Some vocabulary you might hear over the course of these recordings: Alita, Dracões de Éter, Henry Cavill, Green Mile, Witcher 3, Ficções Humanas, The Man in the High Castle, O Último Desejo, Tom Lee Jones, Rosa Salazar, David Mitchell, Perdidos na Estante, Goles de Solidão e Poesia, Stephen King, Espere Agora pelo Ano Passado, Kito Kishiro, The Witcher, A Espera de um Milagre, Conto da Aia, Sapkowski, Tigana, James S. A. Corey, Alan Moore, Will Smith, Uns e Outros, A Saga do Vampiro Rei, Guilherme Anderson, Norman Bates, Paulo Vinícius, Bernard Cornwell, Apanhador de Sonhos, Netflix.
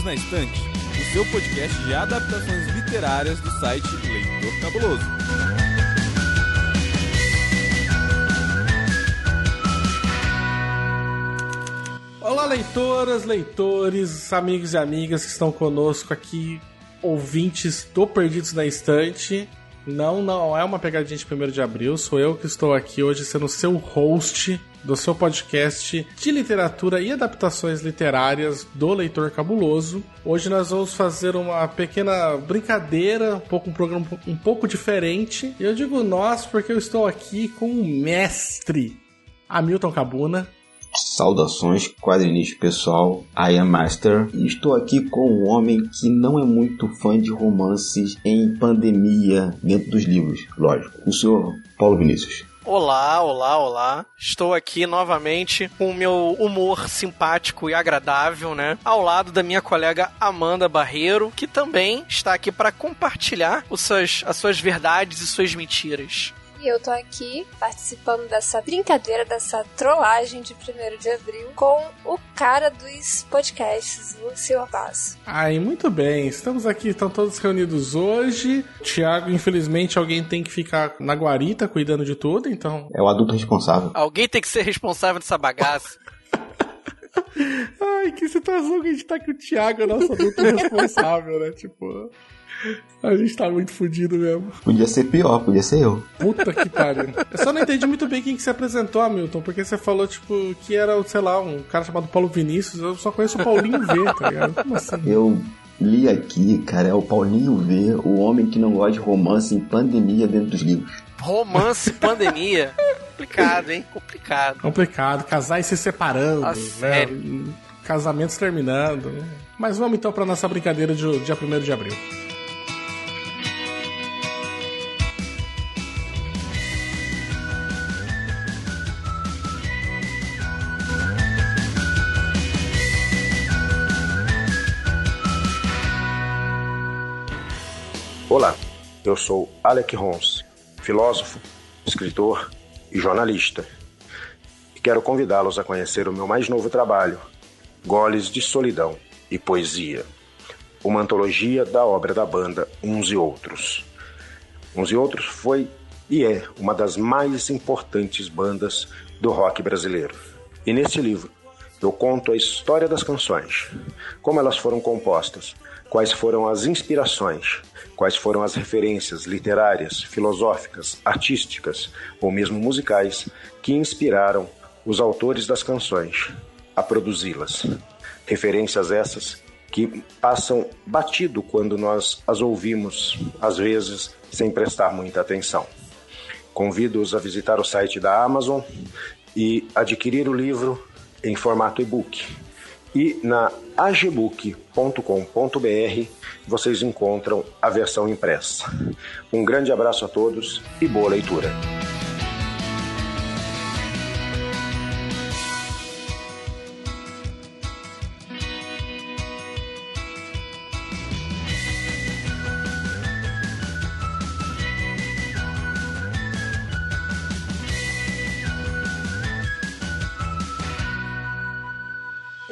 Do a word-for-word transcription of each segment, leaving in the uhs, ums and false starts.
Perdidos na Estante, o seu podcast de adaptações literárias do site Leitor Cabuloso. Olá, leitoras, leitores, amigos e amigas que estão conosco aqui, ouvintes do Perdidos na Estante. Não, não é uma pegadinha de primeiro de abril, sou eu que estou aqui hoje sendo seu host do seu podcast de literatura e adaptações literárias do Leitor Cabuloso. Hoje nós vamos fazer uma pequena brincadeira, um pouco, um programa um pouco diferente. Eu digo nós porque eu estou aqui com o mestre Hamilton Kabuna. Saudações, quadrinista pessoal, I am Master. Estou aqui com um homem que não é muito fã de romances em pandemia dentro dos livros, lógico, o senhor Paulo Vinícius. Olá, olá, olá. Estou aqui novamente com o meu humor simpático e agradável, né? Ao lado da minha colega Amanda Barreiro, que também está aqui para compartilhar os seus, as suas verdades e suas mentiras. E eu tô aqui participando dessa brincadeira, dessa trollagem de primeiro de abril com o cara dos podcasts, o seu Abasso. Ai, muito bem. Estamos aqui, estão todos reunidos hoje. Tiago, infelizmente, alguém tem que ficar na guarita cuidando de tudo, então... É o adulto responsável. Alguém tem que ser responsável dessa bagaça. Ai, que situação que a gente tá com o Tiago, nosso adulto responsável, né? Tipo... A gente tá muito fudido mesmo. Podia ser pior, podia ser eu. Puta que pariu. Eu só não entendi muito bem quem que se apresentou, Hamilton, porque você falou, tipo, que era, sei lá, um cara chamado Paulo Vinícius. Eu só conheço o Paulinho V, tá ligado? Como assim? Eu li aqui, cara, é o Paulinho V, o homem que não gosta de romance em pandemia dentro dos livros. Romance, pandemia? Complicado, hein? Complicado. Complicado. Casais se separando, ah, velho. Casamentos terminando. Mas vamos então pra nossa brincadeira de dia primeiro de abril. Olá, eu sou Alec Rons, filósofo, escritor e jornalista, e quero convidá-los a conhecer o meu mais novo trabalho, Goles de Solidão e Poesia, uma antologia da obra da banda Uns e Outros. Uns e Outros foi e é uma das mais importantes bandas do rock brasileiro. E nesse livro eu conto a história das canções, como elas foram compostas, quais foram as inspirações, quais foram as referências literárias, filosóficas, artísticas ou mesmo musicais que inspiraram os autores das canções a produzi-las. Referências essas que passam batido quando nós as ouvimos, às vezes sem prestar muita atenção. Convido-os a visitar o site da Amazon e adquirir o livro em formato e-book. E na a g book ponto com ponto b r vocês encontram a versão impressa. Um grande abraço a todos e boa leitura.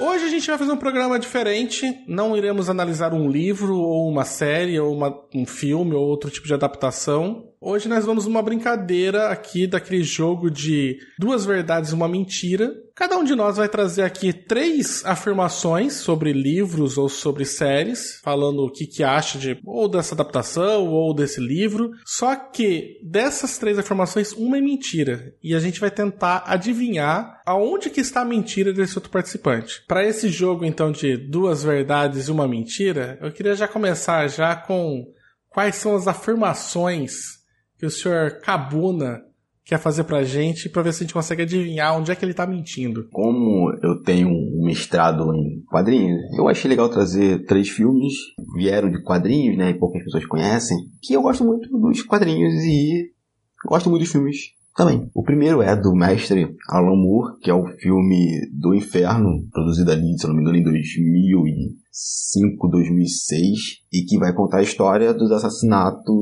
Hoje a gente vai fazer um programa diferente, não iremos analisar um livro, ou uma série, ou uma, um filme, ou outro tipo de adaptação. Hoje nós vamos numa brincadeira aqui daquele jogo de duas verdades e uma mentira. Cada um de nós vai trazer aqui três afirmações sobre livros ou sobre séries, falando o que, que acha de, ou dessa adaptação ou desse livro. Só que dessas três afirmações, uma é mentira. E a gente vai tentar adivinhar aonde que está a mentira desse outro participante. Para esse jogo, então, de duas verdades e uma mentira, eu queria já começar já com quais são as afirmações que o senhor Kabuna quer fazer pra gente, pra ver se a gente consegue adivinhar onde é que ele tá mentindo. Como eu tenho um mestrado em quadrinhos, eu achei legal trazer três filmes, vieram de quadrinhos, né, e poucas pessoas conhecem, que eu gosto muito dos quadrinhos e gosto muito dos filmes também. O primeiro é do mestre Alan Moore, que é o filme do Inferno, produzido ali, se não me engano, em dois mil e cinco, dois mil e seis, e que vai contar a história dos assassinatos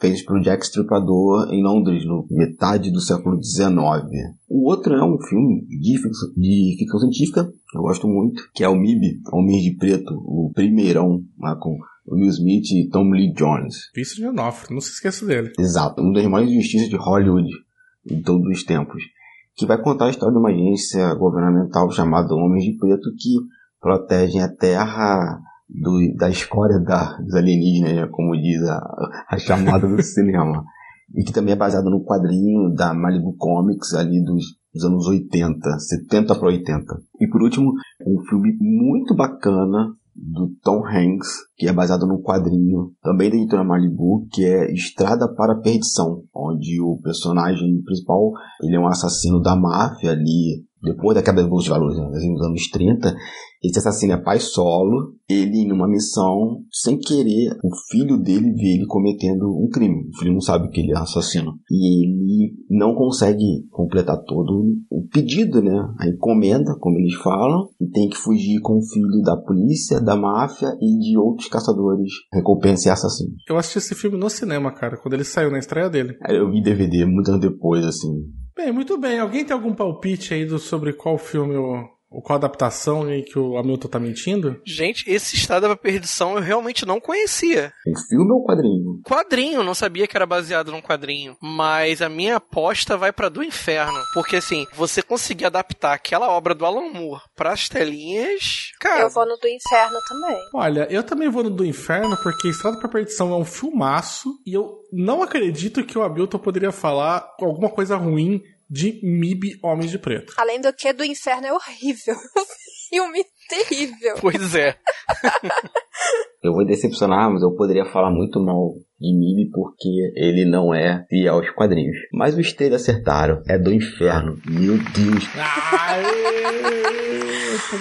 feitos pelo Jack Stripador em Londres, no metade do século dezenove. O outro é um filme de ficção, de ficção científica, eu gosto muito, que é o M I B, Homens de Preto, o primeirão, lá com Will Smith e Tom Lee Jones. Vincent D'Onofrio, não se esqueça dele. Exato, um das maiores injustiças de Hollywood em todos os tempos, que vai contar a história de uma agência governamental chamada Homens de Preto, que protegem a terra do, da escória da, dos alienígenas, né, como diz a, a chamada do cinema. E que também é baseado no quadrinho da Malibu Comics, ali dos, dos anos oitenta, setenta para oitenta. E por último, um filme muito bacana do Tom Hanks, que é baseado no quadrinho também da editora Malibu, que é Estrada para a Perdição, onde o personagem principal, ele é um assassino da máfia ali, depois da queda da Bolsa de Valores, né, nos anos trinta, esse assassino é pai solo, ele em uma missão, sem querer, o filho dele vê ele cometendo um crime, o filho não sabe que ele é assassino, e ele não consegue completar todo o pedido, né, a encomenda, como eles falam, e tem que fugir com o filho da polícia, da máfia e de outros caçadores, recompensa e assassino. Eu assisti esse filme no cinema, cara, quando ele saiu na estreia dele. Eu vi D V D muito anos depois, assim. Bem, muito bem. Alguém tem algum palpite aí do, sobre qual filme ou, ou qual adaptação em que o Hamilton tá mentindo? Gente, esse Estrada da Perdição eu realmente não conhecia. O filme ou o quadrinho? Quadrinho, não sabia que era baseado num quadrinho. Mas a minha aposta vai pra Do Inferno. Porque assim, você conseguir adaptar aquela obra do Alan Moore pras telinhas... Cara... Eu vou no Do Inferno também. Olha, eu também vou no Do Inferno porque Estrada pra Perdição é um filmaço e eu... não acredito que o Hamilton poderia falar alguma coisa ruim de M I B Homens de Preto. Além do que, Do Inferno é horrível. Filme terrível. Pois é. Eu vou decepcionar, mas eu poderia falar muito mal de M I B porque ele não é fiel aos quadrinhos. Mas os três acertaram. É Do Inferno. Meu Deus. Aê!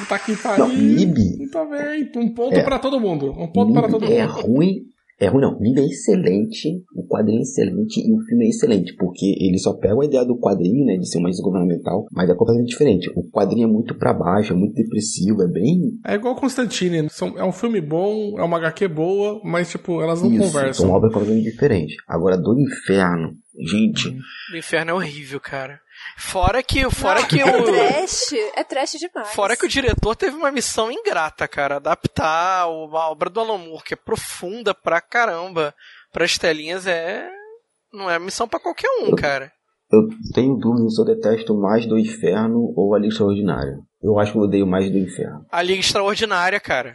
Tá aqui, tá não, M I B... Muito bem. Um ponto é, pra todo mundo. Um ponto para todo mundo. É ruim... É ruim não, o livro é excelente, o quadrinho é excelente e o filme é excelente, porque ele só pega a ideia do quadrinho, né, de ser uma agência governamental, mas é completamente diferente. O quadrinho é muito pra baixo, é muito depressivo, é bem... É igual Constantine, é um filme bom, é uma H Q boa, mas tipo, elas não Isso, conversam. Isso, são obras completamente diferentes. Agora, Do Inferno, gente... Do Inferno é horrível, cara. Fora que, fora não, que é o... trash, é trash demais. Fora que o diretor teve uma missão ingrata, cara. Adaptar a obra do Alan Moore, que é profunda pra caramba, pras telinhas, é... não é missão pra qualquer um, eu, cara. Eu tenho dúvida se eu detesto mais Do Inferno ou A Liga Extraordinária. Eu acho que eu odeio mais Do Inferno. A Liga Extraordinária, cara.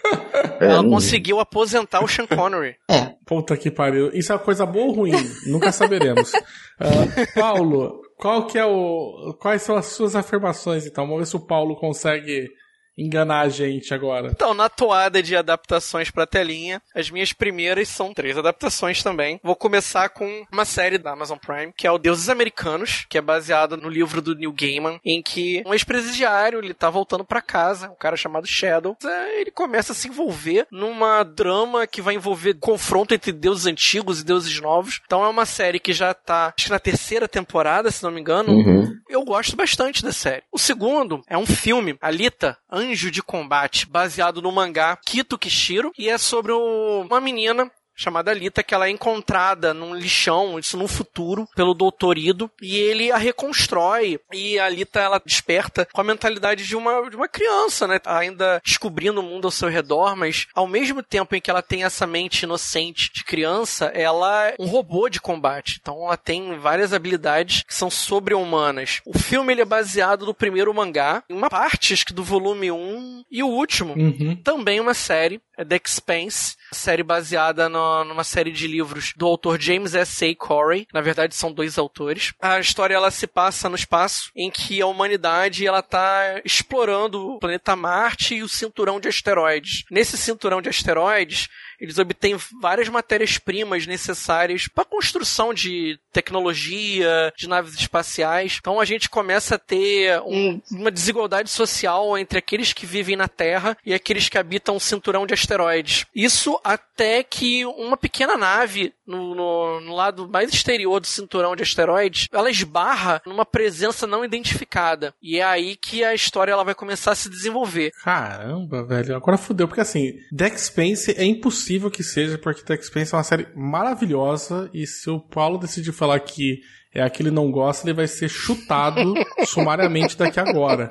É, Ela conseguiu vi. aposentar o Sean Connery. É. Puta que pariu. Isso é uma coisa boa ou ruim? Nunca saberemos. Uh, Paulo... Qual que é o... Quais são as suas afirmações, então? Vamos ver se o Paulo consegue enganar a gente agora. Então, na toada de adaptações pra telinha, as minhas primeiras são três adaptações também. Vou começar com uma série da Amazon Prime, que é o Deuses Americanos, que é baseado no livro do Neil Gaiman, em que um ex-presidiário, ele tá voltando pra casa, um cara chamado Shadow, ele começa a se envolver numa drama que vai envolver confronto entre deuses antigos e deuses novos. Então é uma série que já tá, acho que na terceira temporada, se não me engano. Uhum. Eu gosto bastante da série. O segundo é um filme, Alita, Anne Anjo de Combate, baseado no mangá Kito Kishiro, e é sobre o, uma menina chamada Alita, que ela é encontrada num lixão, isso no futuro, pelo doutor Ido, e ele a reconstrói, e a Alita, ela desperta com a mentalidade de uma, de uma criança, né, ainda descobrindo o mundo ao seu redor, mas ao mesmo tempo em que ela tem essa mente inocente de criança, ela é um robô de combate, então ela tem várias habilidades que são sobre-humanas. O filme, ele é baseado no primeiro mangá, em uma parte, acho que do volume um e o último, uhum. Também uma série, é The Expanse, série baseada no, numa série de livros do autor James S A. Corey. Na verdade, são dois autores. A história, ela se passa no espaço, em que a humanidade, ela tá explorando o planeta Marte e o cinturão de asteroides. Nesse cinturão de asteroides, eles obtêm várias matérias-primas necessárias para a construção de tecnologia, de naves espaciais. Então a gente começa a ter um, uma desigualdade social entre aqueles que vivem na Terra e aqueles que habitam um cinturão de asteroides. Isso até que uma pequena nave no, no, no lado mais exterior do cinturão de asteroides, ela esbarra numa presença não identificada. E é aí que a história ela vai começar a se desenvolver. Caramba, velho. Agora fudeu, porque assim, The Expanse é impossível que seja, porque The Expanse é uma série maravilhosa e se o Paulo decidir falar que é aquele não gosta, ele vai ser chutado sumariamente daqui agora.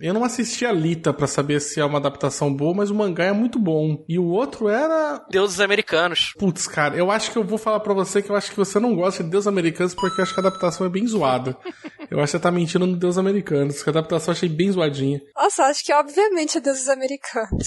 Eu não assisti a Alita pra saber se é uma adaptação boa, mas o mangá é muito bom. E o outro era... Deuses Americanos. Putz, cara, eu acho que eu vou falar pra você que eu acho que você não gosta de Deuses Americanos porque eu acho que a adaptação é bem zoada. Eu acho que você tá mentindo no Deuses Americanos, que a adaptação eu achei bem zoadinha. Nossa, acho que obviamente é Deuses Americanos.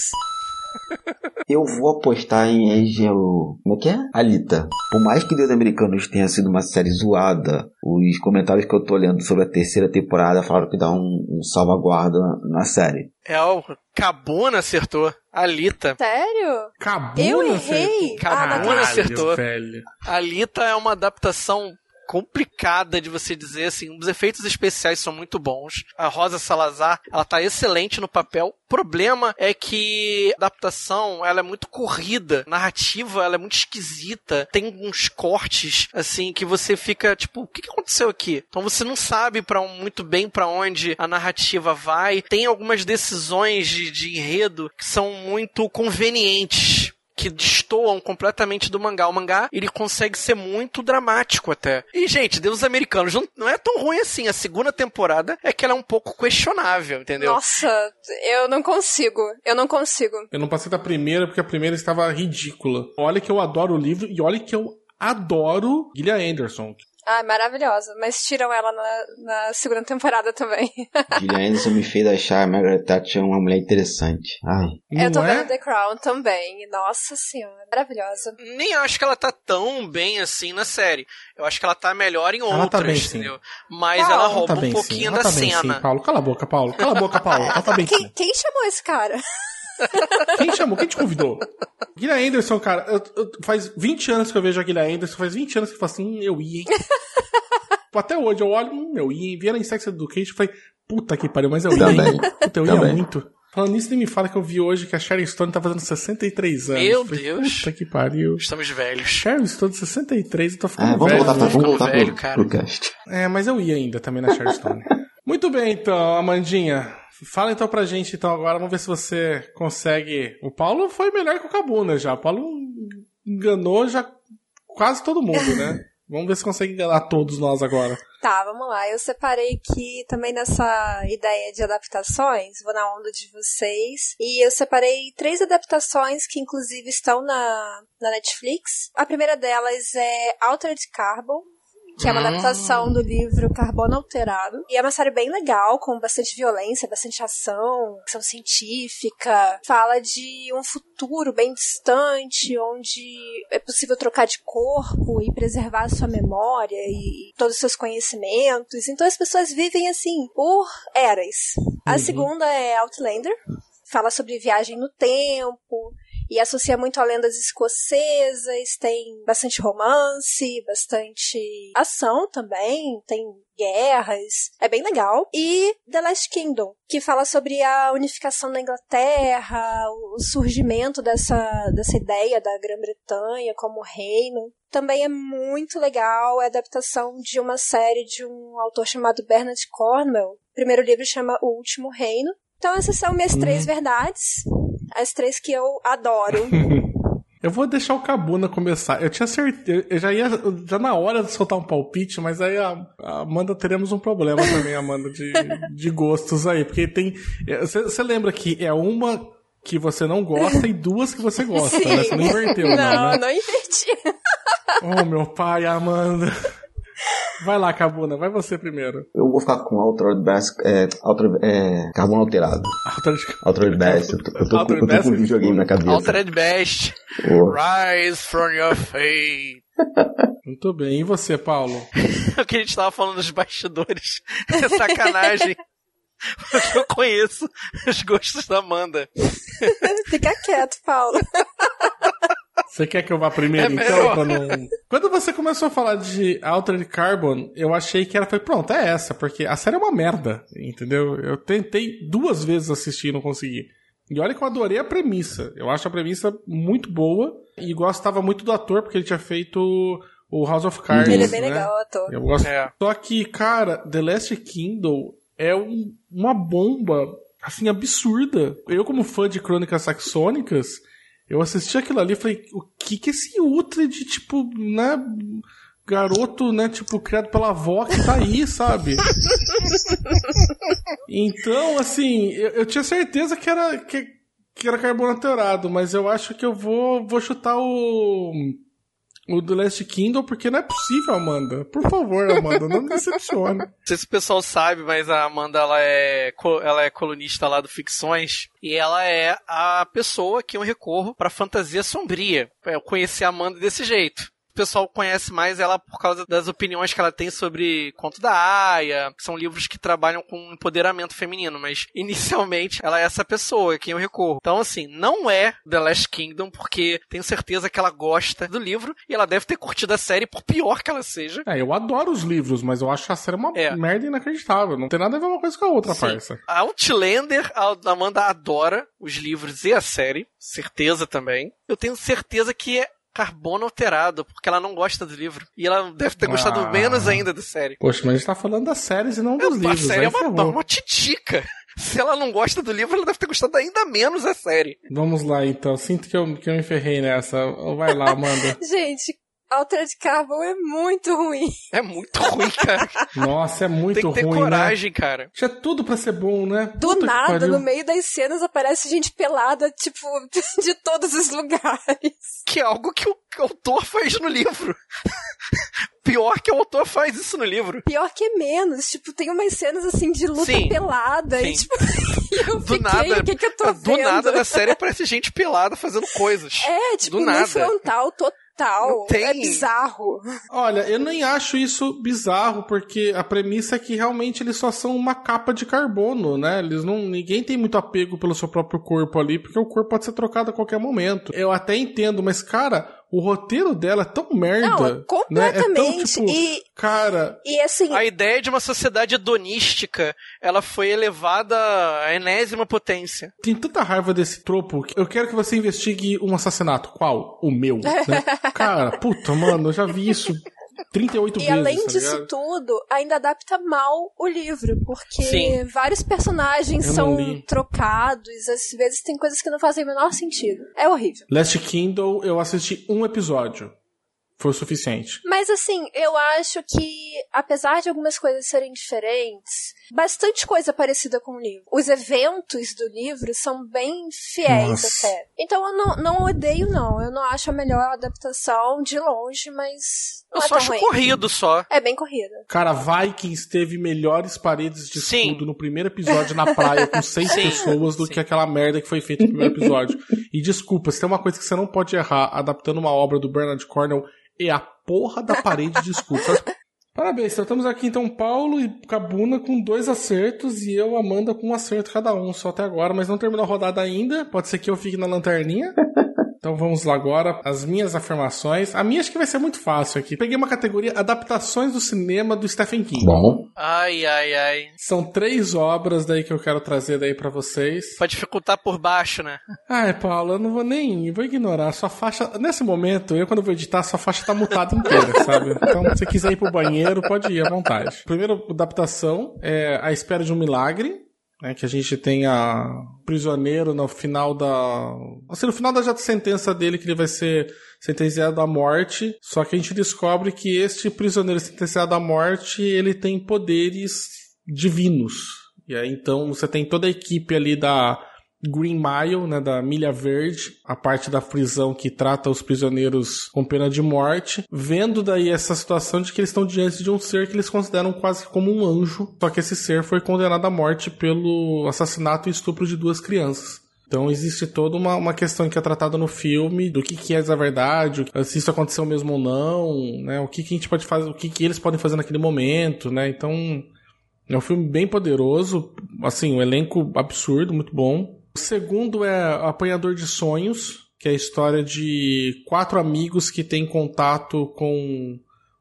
Eu vou apostar em Angel... Como é que é? Alita. Por mais que Deuses Americanos tenha sido uma série zoada, os comentários que eu tô lendo sobre a terceira temporada falaram que dá um, um salvaguarda na série. É, o Kabuna acertou. Alita. Sério? Kabuna eu errei. Kabuna acertou. Velho. Alita é uma adaptação... complicada de você dizer, assim, os efeitos especiais são muito bons. A Rosa Salazar, ela tá excelente no papel. O problema é que a adaptação, ela é muito corrida, a narrativa, ela é muito esquisita, tem uns cortes, assim, que você fica, tipo, o que aconteceu aqui? Então você não sabe pra um, muito bem pra onde a narrativa vai. Tem algumas decisões de, de enredo que são muito convenientes, que destoam completamente do mangá. O mangá, ele consegue ser muito dramático até. E, gente, Deuses Americanos não, não é tão ruim assim. A segunda temporada é que ela é um pouco questionável, entendeu? Nossa, eu não consigo. Eu não consigo. Eu não passei da primeira porque a primeira estava ridícula. Olha que eu adoro o livro e olha que eu adoro Guilherme Anderson. Ah, maravilhosa. Mas tiram ela na, na segunda temporada também. Guilherme Anderson me fez achar a Margaret Thatcher uma mulher interessante. Ai. Eu tô vendo é? The Crown também. Nossa senhora, maravilhosa. Nem acho que ela tá tão bem assim na série. Eu acho que ela tá melhor em outras, ela tá bem, entendeu? Sim. Mas Paulo, ela rouba ela tá bem, um pouquinho ela da tá bem, cena. Sim, Paulo. Cala a boca, Paulo. Cala a boca, Paulo. Ela tá bem, quem, quem chamou esse cara? Quem chamou? Quem te convidou? Guilherme Anderson, cara, eu, eu, faz vinte anos que eu vejo a Guilherme Anderson, faz vinte anos que eu falo assim, hum, eu ia, hein? Até hoje eu olho, hum, eu ia, hein? Vi ela em Sex Education e falei, puta que pariu, mas eu ia, hein? Puta, eu ia muito. Falando nisso, nem me fala que eu vi hoje que a Sharon Stone tá fazendo sessenta e três anos. Meu falei, Deus. Puta que pariu. Estamos velhos. Sharon Stone, sessenta e três, eu tô ficando ah, vamos velho. Voltar, né? Vamos voltar velho, pro, cara. Pro cast. É, mas eu ia ainda também na Sharon Stone. Muito bem, então, Amandinha. Fala então pra gente, então, agora. Vamos ver se você consegue... O Paulo foi melhor que o Kabuna já. O Paulo enganou já quase todo mundo, né? Vamos ver se consegue enganar todos nós agora. Tá, vamos lá. Eu separei que também nessa ideia de adaptações, vou na onda de vocês. E eu separei três adaptações que, inclusive, estão na, na Netflix. A primeira delas é Altered Carbon, que é uma adaptação do livro Carbono Alterado. E é uma série bem legal, com bastante violência, bastante ação, ação científica. Fala de um futuro bem distante, onde é possível trocar de corpo e preservar a sua memória e todos os seus conhecimentos. Então as pessoas vivem, assim, por eras. A uhum. segunda é Outlander. Fala sobre viagem no tempo... E associa muito a lendas escocesas, tem bastante romance, bastante ação também, tem guerras, é bem legal. E The Last Kingdom, que fala sobre a unificação da Inglaterra, o surgimento dessa, dessa ideia da Grã-Bretanha como reino. Também é muito legal, é a adaptação de uma série de um autor chamado Bernard Cornwell. O primeiro livro chama O Último Reino. Então essas são minhas três verdades... As três que eu adoro. Eu vou deixar o Kabuna começar. Eu tinha certeza. Eu já ia. Já na hora de soltar um palpite, mas aí a, a Amanda teremos um problema também, Amanda, de, de gostos aí. Porque tem. Você lembra que é uma que você não gosta e duas que você gosta, sim, né? Você não inverteu, não. Não, né? Não inverti. Oh, meu pai, Amanda. Vai lá, Kabuna, vai você primeiro. Eu vou ficar com Altered Bass, é, Altered, é, Carbono Alterado. Altered, Altered Bass, eu tô, eu tô, Altered com, eu tô com um videogame na cabeça. Altered Bass, oh. Rise from your fate. Muito bem, e você, Paulo? O que a gente tava falando dos bastidores, é sacanagem. Porque eu conheço os gostos da Amanda. Fica quieto, Paulo. Você quer que eu vá primeiro, é então? Pra não... Quando você começou a falar de Altered Carbon, eu achei que era... Falei, pronto, é essa, porque a série é uma merda, entendeu? Eu tentei duas vezes assistir e não consegui. E olha que eu adorei a premissa. Eu acho a premissa muito boa e gostava muito do ator, porque ele tinha feito... O House of Cards, ele é bem, né, legal, o ator. Eu gosto. É. Só que, cara, The Last Kingdom é um, uma bomba, assim, absurda. Eu, como fã de crônicas saxônicas, eu assisti aquilo ali e falei, o que que esse Uhtred, tipo, né, garoto, né, tipo, criado pela avó que tá aí, sabe? Então, assim, eu, eu tinha certeza que era, que, que era Carbono Alterado, mas eu acho que eu vou, vou chutar o... O The Last Kingdom, porque não é possível, Amanda. Por favor, Amanda, não me decepcione. Não sei se o pessoal sabe, mas a Amanda, ela é, ela é colunista lá do Ficções, e ela é a pessoa que eu recorro pra fantasia sombria. Eu conheci a Amanda desse jeito. O pessoal conhece mais ela por causa das opiniões que ela tem sobre Conto da Aia, que são livros que trabalham com empoderamento feminino, mas inicialmente ela é essa pessoa a quem eu recorro. Então, assim, não é The Last Kingdom, porque tenho certeza que ela gosta do livro e ela deve ter curtido a série, por pior que ela seja. É, eu adoro os livros, mas eu acho a série uma é. merda inacreditável. Não tem nada a ver uma coisa com a outra, parça. A Outlander, a Amanda adora os livros e a série, certeza também. Eu tenho certeza que é Carbono Alterado, porque ela não gosta do livro. E ela deve ter gostado ah. menos ainda da série. Poxa, mas a gente tá falando das séries e não dos é, livros. A série é uma, uma titica. Se ela não gosta do livro, ela deve ter gostado ainda menos da série. Vamos lá, então. Sinto que eu, que eu me ferrei nessa. Vai lá, Amanda. Gente, Altered Carbon é muito ruim. É muito ruim, cara. Nossa, é muito ruim, tem que ter ruim, coragem, né, cara? Tinha tudo pra ser bom, né? Do Puta nada, no meio das cenas aparece gente pelada, tipo, de todos os lugares. Que é algo que o autor faz no livro. Pior que o autor faz isso no livro. Pior que é menos. Tipo, tem umas cenas, assim, de luta sim, pelada. Sim. E, tipo, eu do fiquei, nada, o que que eu tô do vendo? Do nada, na série aparece gente pelada fazendo coisas. É, tipo, do nada. No frontal total. Tal. É bizarro. Olha, eu nem acho isso bizarro, porque a premissa é que realmente eles só são uma capa de carbono, né? Eles não, ninguém tem muito apego pelo seu próprio corpo ali, porque o corpo pode ser trocado a qualquer momento. Eu até entendo, mas, cara, o roteiro dela é tão merda. Não, completamente. Né? É tão, tipo, e, cara... E assim... A ideia de uma sociedade hedonística, ela foi elevada à enésima potência. Tem tanta raiva desse tropo que eu quero que você investigue um assassinato. Qual? O meu, né? Cara, puta, mano, eu já vi isso trinta e oito e vezes. E além tá disso ligado? Tudo, ainda adapta mal o livro, porque sim, vários personagens eu são trocados, às vezes tem coisas que não fazem o menor sentido. É horrível. Last Kingdom, eu assisti um episódio. Foi o suficiente. Mas assim, eu acho que, apesar de algumas coisas serem diferentes, bastante coisa parecida com o livro. Os eventos do livro são bem fiéis Nossa. até. Então eu não, não odeio, não. Eu não acho a melhor adaptação de longe, mas... Eu só acho corrido, só. É bem corrido. Cara, Vikings teve melhores paredes de Sim. escudo no primeiro episódio na praia com seis Sim. pessoas do Sim. que aquela merda que foi feita no primeiro episódio. E desculpa, se tem uma coisa que você não pode errar adaptando uma obra do Bernard Cornwell, é a porra da parede de escudo. Parabéns, tratamos aqui então Paulo e Kabuna com dois acertos e eu, Amanda, com um acerto cada um só até agora, mas não terminou a rodada ainda, pode ser que eu fique na lanterninha. Então vamos lá agora, as minhas afirmações. A minha acho que vai ser muito fácil aqui. Peguei uma categoria adaptações do cinema do Stephen King. Bom. Ai, ai, ai. São três obras daí que eu quero trazer daí pra vocês. Pra dificultar por baixo, né? Ai, Paulo, eu não vou nem... Vou ignorar. Sua faixa... Nesse momento, eu quando eu vou editar, sua faixa tá mutada inteira, sabe? Então, se você quiser ir pro banheiro, pode ir à vontade. Primeira adaptação é A Espera de um Milagre. É que a gente tem a prisioneiro no final da... Assim, no final da já sentença dele, que ele vai ser sentenciado à morte. Só que a gente descobre que este prisioneiro sentenciado à morte, ele tem poderes divinos. E aí, então, você tem toda a equipe ali da Green Mile, né, da Milha Verde, a parte da prisão que trata os prisioneiros com pena de morte, vendo daí essa situação de que eles estão diante de um ser que eles consideram quase como um anjo, só que esse ser foi condenado à morte pelo assassinato e estupro de duas crianças. Então existe toda uma, uma questão que é tratada no filme, do que, que é essa verdade, se isso aconteceu mesmo ou não, né, o que, que a gente pode fazer, o que, que eles podem fazer naquele momento, né, então é um filme bem poderoso, assim, um elenco absurdo, muito bom. O segundo é Apanhador de Sonhos, que que é a história de quatro amigos que têm contato com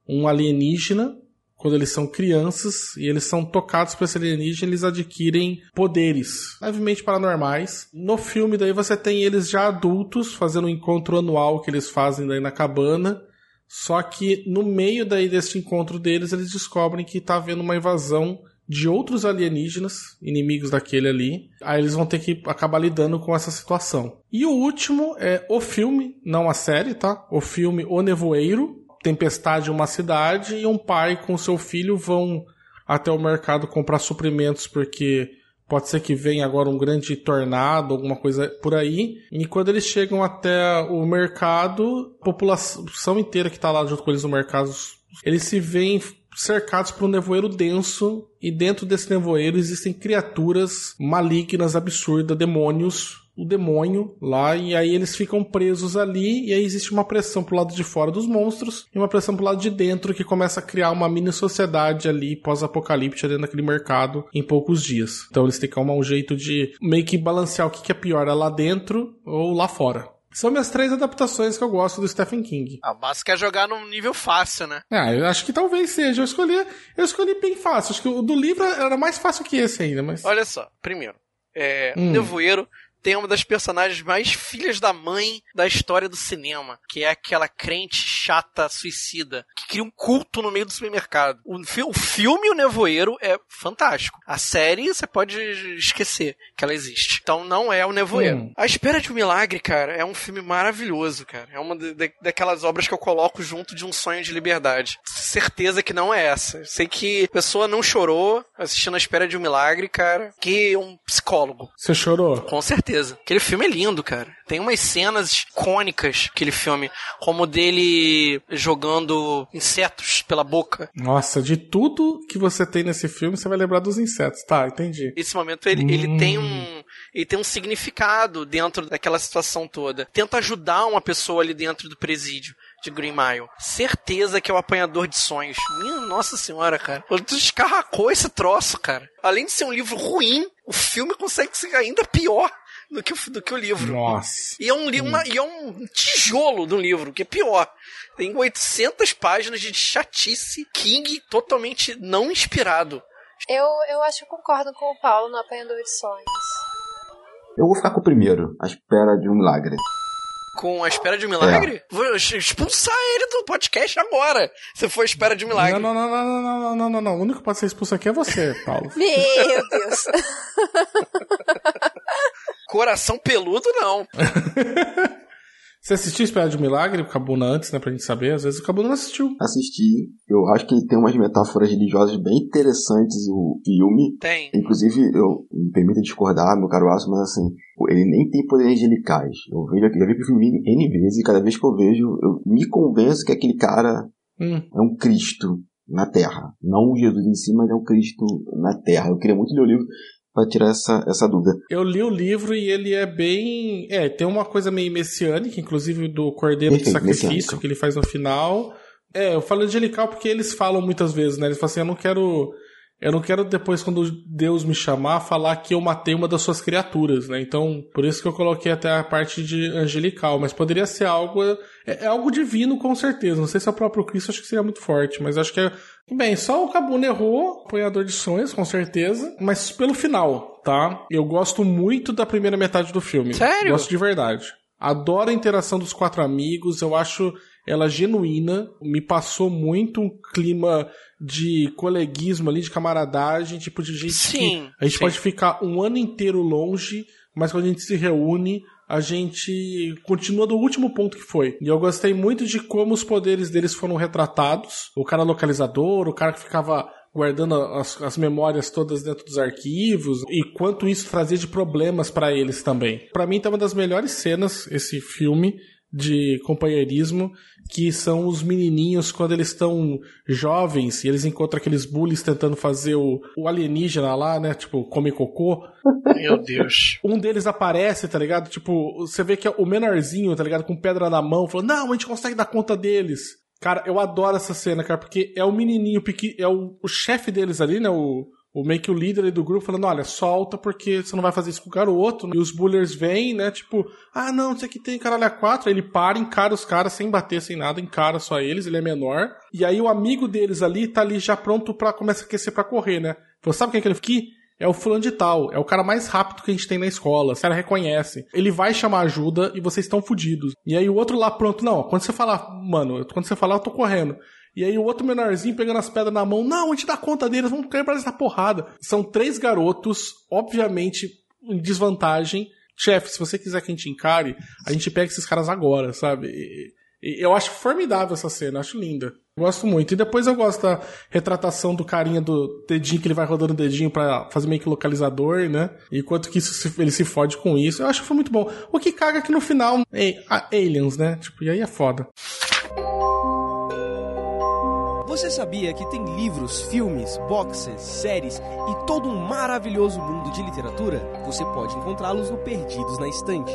um alienígena quando eles são crianças, e eles são tocados por esse alienígena, eles adquirem poderes, levemente paranormais. No filme daí você tem eles já adultos, fazendo um encontro anual que eles fazem daí na cabana, só que no meio daí desse encontro deles, eles descobrem que tá havendo uma invasão de outros alienígenas, inimigos daquele ali. Aí eles vão ter que acabar lidando com essa situação. E o último é o filme, não a série, tá? O filme O Nevoeiro, tempestade em uma cidade, e um pai com seu filho vão até o mercado comprar suprimentos, porque pode ser que venha agora um grande tornado, alguma coisa por aí. E quando eles chegam até o mercado, a população inteira que está lá junto com eles no mercado, eles se veem cercados por um nevoeiro denso, e dentro desse nevoeiro existem criaturas malignas, absurdas, demônios, o demônio lá, e aí eles ficam presos ali, e aí existe uma pressão pro lado de fora dos monstros, e uma pressão pro lado de dentro, que começa a criar uma mini sociedade ali, pós-apocalíptica, dentro daquele mercado, em poucos dias. Então eles têm que arrumar um jeito de meio que balancear o que, que é pior, é lá dentro ou lá fora. São minhas três adaptações que eu gosto do Stephen King. Ah, mas quer jogar num nível fácil, né? Ah, eu acho que talvez seja. Eu escolhi, eu escolhi bem fácil. Acho que o do livro era mais fácil que esse ainda, mas... Olha só, primeiro, é, hum. Nevoeiro tem uma das personagens mais filhas da mãe da história do cinema, que é aquela crente chata suicida, que cria um culto no meio do supermercado. O, fi- o filme O Nevoeiro é fantástico. A série, você pode esquecer que ela existe. Então não é O Nevoeiro. Hum. A Espera de um Milagre, cara, é um filme maravilhoso, cara. É uma de, de, daquelas obras que eu coloco junto de Um Sonho de Liberdade. Certeza que não é essa. Sei que a pessoa não chorou assistindo A Espera de um Milagre, cara, que um psicólogo. Você chorou? Com certeza. Aquele filme é lindo, cara. Tem umas cenas icônicas, aquele filme, como dele jogando insetos pela boca. Nossa, de tudo que você tem nesse filme, você vai lembrar dos insetos. Tá, entendi. Esse momento, ele, hum. ele tem um... ele tem um significado dentro daquela situação toda. Tenta ajudar uma pessoa ali dentro do presídio de Green Mile. Certeza que é o Apanhador de Sonhos. Minha nossa senhora, cara. Tu escarracou esse troço, cara. Além de ser um livro ruim, o filme consegue ser ainda pior do que o, do que o livro. Nossa. E é um, li- uma, e é um tijolo do livro, que é pior. Tem oitocentas páginas de chatice King totalmente não inspirado. Eu, eu acho que concordo com o Paulo no Apanhador de Sonhos. Eu vou ficar com o primeiro, A Espera de um Milagre. Com A Espera de um Milagre? É. Vou expulsar ele do podcast agora, se for A Espera de um Milagre. Não, não, não, não, não, não, não, não. O único que pode ser expulso aqui é você, Paulo. Meu Deus. Coração peludo, não. Você assistiu A Espera de um Milagre, o Kabuna, antes, né, pra gente saber? Às vezes o Kabuna não assistiu. Assisti. Eu acho que ele tem umas metáforas religiosas bem interessantes, o filme. Tem. Inclusive, eu me permito discordar, meu caro Aço, mas assim, ele nem tem poderes angelicais. Eu vejo, eu vejo o filme N vezes, e cada vez que eu vejo, eu me convenço que aquele cara hum. é um Cristo na Terra. Não Jesus em si, mas é um Cristo na Terra. Eu queria muito ler o livro pra tirar essa, essa dúvida. Eu li o livro e ele é bem... É, tem uma coisa meio messiânica, inclusive do Cordeiro de Sacrifício, messiânica, que ele faz no final. É, eu falo angelical porque eles falam muitas vezes, né? Eles falam assim, eu não quero... Eu não quero depois, quando Deus me chamar, falar que eu matei uma das suas criaturas, né? Então, por isso que eu coloquei até a parte de angelical. Mas poderia ser algo... É, é algo divino, com certeza. Não sei se é o próprio Cristo, acho que seria muito forte. Mas acho que é... Bem, só o Kabuna errou, Apanhador de Sonhos, com certeza. Mas pelo final, tá? Eu gosto muito da primeira metade do filme. Sério? Gosto de verdade. Adoro a interação dos quatro amigos. Eu acho... ela genuína, me passou muito um clima de coleguismo ali, de camaradagem, tipo de gente sim, que a gente sim. pode ficar um ano inteiro longe, mas quando a gente se reúne, a gente continua do último ponto que foi. E eu gostei muito de como os poderes deles foram retratados. O cara localizador, o cara que ficava guardando as, as memórias todas dentro dos arquivos, e quanto isso trazia de problemas pra eles também. Pra mim, tá uma das melhores cenas, esse filme, de companheirismo, que são os menininhos quando eles estão jovens e eles encontram aqueles bullies tentando fazer o, o alienígena lá, né? Tipo, comer cocô. Meu Deus. Um deles aparece, tá ligado? Tipo, você vê que é o menorzinho, tá ligado? Com pedra na mão, falando, não, a gente consegue dar conta deles. Cara, eu adoro essa cena, cara, porque é o menininho, pequ... é o, o chefe deles ali, né? O... o meio que o líder do grupo falando, olha, solta porque você não vai fazer isso com o garoto. E os bullies vêm, né, tipo, ah, não, isso aqui tem caralho a quatro. Aí ele para, encara os caras sem bater, sem nada, encara só eles, ele é menor. E aí o amigo deles ali tá ali já pronto pra, começa a aquecer pra correr, né? Você sabe quem é aquele aqui? É o fulano de tal, é o cara mais rápido que a gente tem na escola, o cara reconhece. Ele vai chamar ajuda e vocês estão fodidos. E aí o outro lá pronto, não, quando você falar, mano, quando você falar eu tô correndo. E aí o outro menorzinho pegando as pedras na mão, não, a gente dá conta deles, vamos quebrar essa porrada. São três garotos, obviamente, em desvantagem. Chefe, se você quiser que a gente encare, a gente pega esses caras agora, sabe? E, e, eu acho formidável essa cena, acho linda. Gosto muito. E depois eu gosto da retratação do carinha do dedinho, que ele vai rodando o dedinho pra fazer meio que localizador, né? Enquanto que isso se, ele se fode com isso. Eu acho que foi muito bom. O que caga que no final é aliens, né? Tipo, e aí é foda. Você sabia que tem livros, filmes, boxes, séries e todo um maravilhoso mundo de literatura? Você pode encontrá-los no Perdidos na Estante.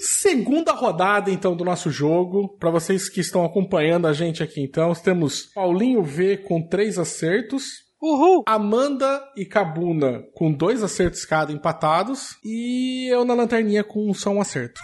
Segunda rodada, então, do nosso jogo. Para vocês que estão acompanhando a gente aqui, então, nós temos Paulinho V com três acertos. Uhul! Amanda e Kabuna com dois acertos cada, empatados. E eu na lanterninha com só um acerto.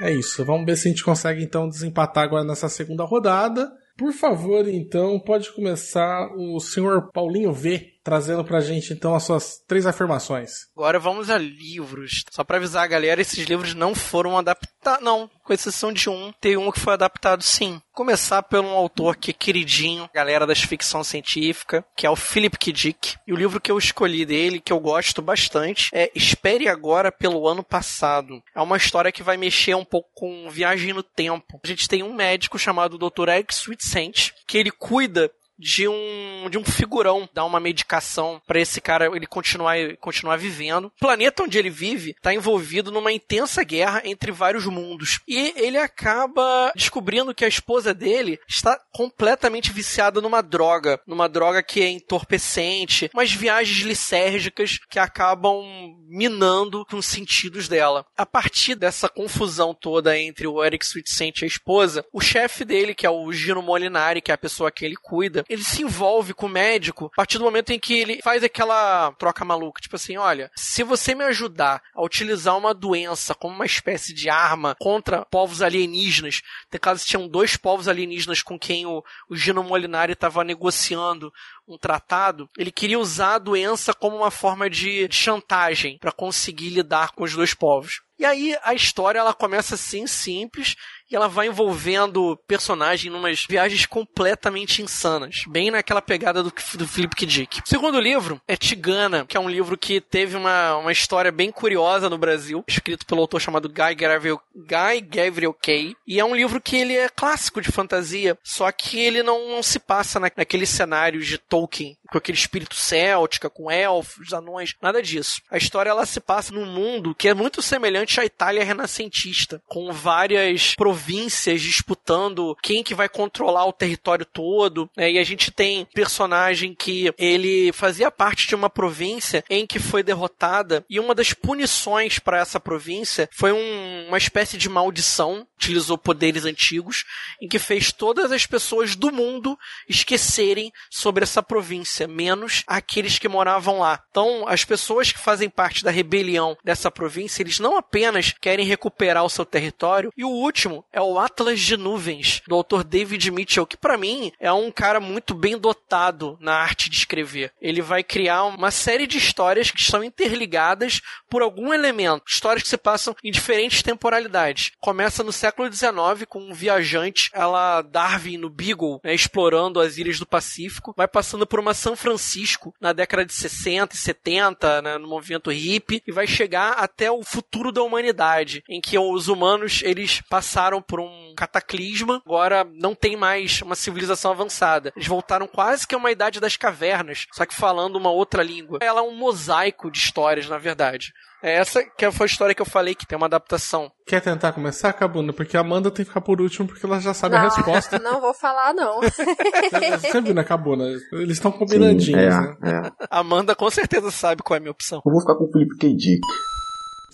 É isso, vamos ver se a gente consegue então desempatar agora nessa segunda rodada. Por favor, então, pode começar o senhor Paulinho V, trazendo pra gente então as suas três afirmações. Agora vamos a livros. Só pra avisar a galera, esses livros não foram adaptados, não, com exceção de um, tem um que foi adaptado sim. Começar pelo um autor que é queridinho, galera das ficção científica, que é o Philip K. Dick. E o livro que eu escolhi dele, que eu gosto bastante, é Espere Agora pelo Ano Passado. É uma história que vai mexer um pouco com viagem no tempo. A gente tem um médico chamado doutor Eric Sweetsent, que ele cuida de um, de um figurão, dar uma medicação pra esse cara ele continuar, continuar vivendo. O planeta onde ele vive tá envolvido numa intensa guerra entre vários mundos. E ele acaba descobrindo que a esposa dele está completamente viciada numa droga. Numa droga que é entorpecente, umas viagens lisérgicas que acabam minando com os sentidos dela. A partir dessa confusão toda entre o Eric Sweetsent e a esposa, o chefe dele, que é o Gino Molinari, que é a pessoa que ele cuida, ele se envolve com o médico a partir do momento em que ele faz aquela troca maluca, tipo assim, olha, se você me ajudar a utilizar uma doença como uma espécie de arma contra povos alienígenas, no caso tinham dois povos alienígenas com quem o, o Gino Molinari estava negociando um tratado, ele queria usar a doença como uma forma de chantagem para conseguir lidar com os dois povos. E aí a história ela começa assim, simples, e ela vai envolvendo o personagem em umas viagens completamente insanas, bem naquela pegada do, do Philip K. Dick. O segundo livro é Tigana, que é um livro que teve uma, uma história bem curiosa no Brasil, escrito pelo autor chamado Guy Gabriel, Guy Gabriel Kay, e é um livro que ele é clássico de fantasia, só que ele não, não se passa na, naquele cenário de Tolkien, com aquele espírito céltica, com elfos, anões, nada disso. A história ela se passa num mundo que é muito semelhante à Itália renascentista, com várias províncias disputando quem que vai controlar o território todo, né? E a gente tem personagem que ele fazia parte de uma província em que foi derrotada, e uma das punições para essa província foi um, uma espécie de maldição, utilizou poderes antigos, em que fez todas as pessoas do mundo esquecerem sobre essa província, menos aqueles que moravam lá. Então, as pessoas que fazem parte da rebelião dessa província, eles não apenas querem recuperar o seu território. E o último é o Atlas de Nuvens, do autor David Mitchell, que para mim é um cara muito bem dotado na arte de escrever. Ele vai criar uma série de histórias que estão interligadas por algum elemento, histórias que se passam em diferentes temporalidades. Começa no século dezenove com um viajante, ela Darwin no Beagle, né, explorando as ilhas do Pacífico, vai passando por uma São Francisco na década de sessenta e setenta, né, no movimento hippie, e vai chegar até o futuro da humanidade, em que os humanos eles passaram por um cataclisma, agora não tem mais uma civilização avançada. Eles voltaram quase que a uma idade das cavernas, só que falando uma outra língua. Ela é um mosaico de histórias, na verdade. É essa que foi a história que eu falei, que tem uma adaptação. Quer tentar começar, Kabuna? Porque a Amanda tem que ficar por último, porque ela já sabe não, a resposta. Não vou falar, não. Você viu, né, Kabuna? Eles estão combinandinhos, Sim, é, né? É. Amanda com certeza sabe qual é a minha opção. Eu vou ficar com o Philip K. Dick.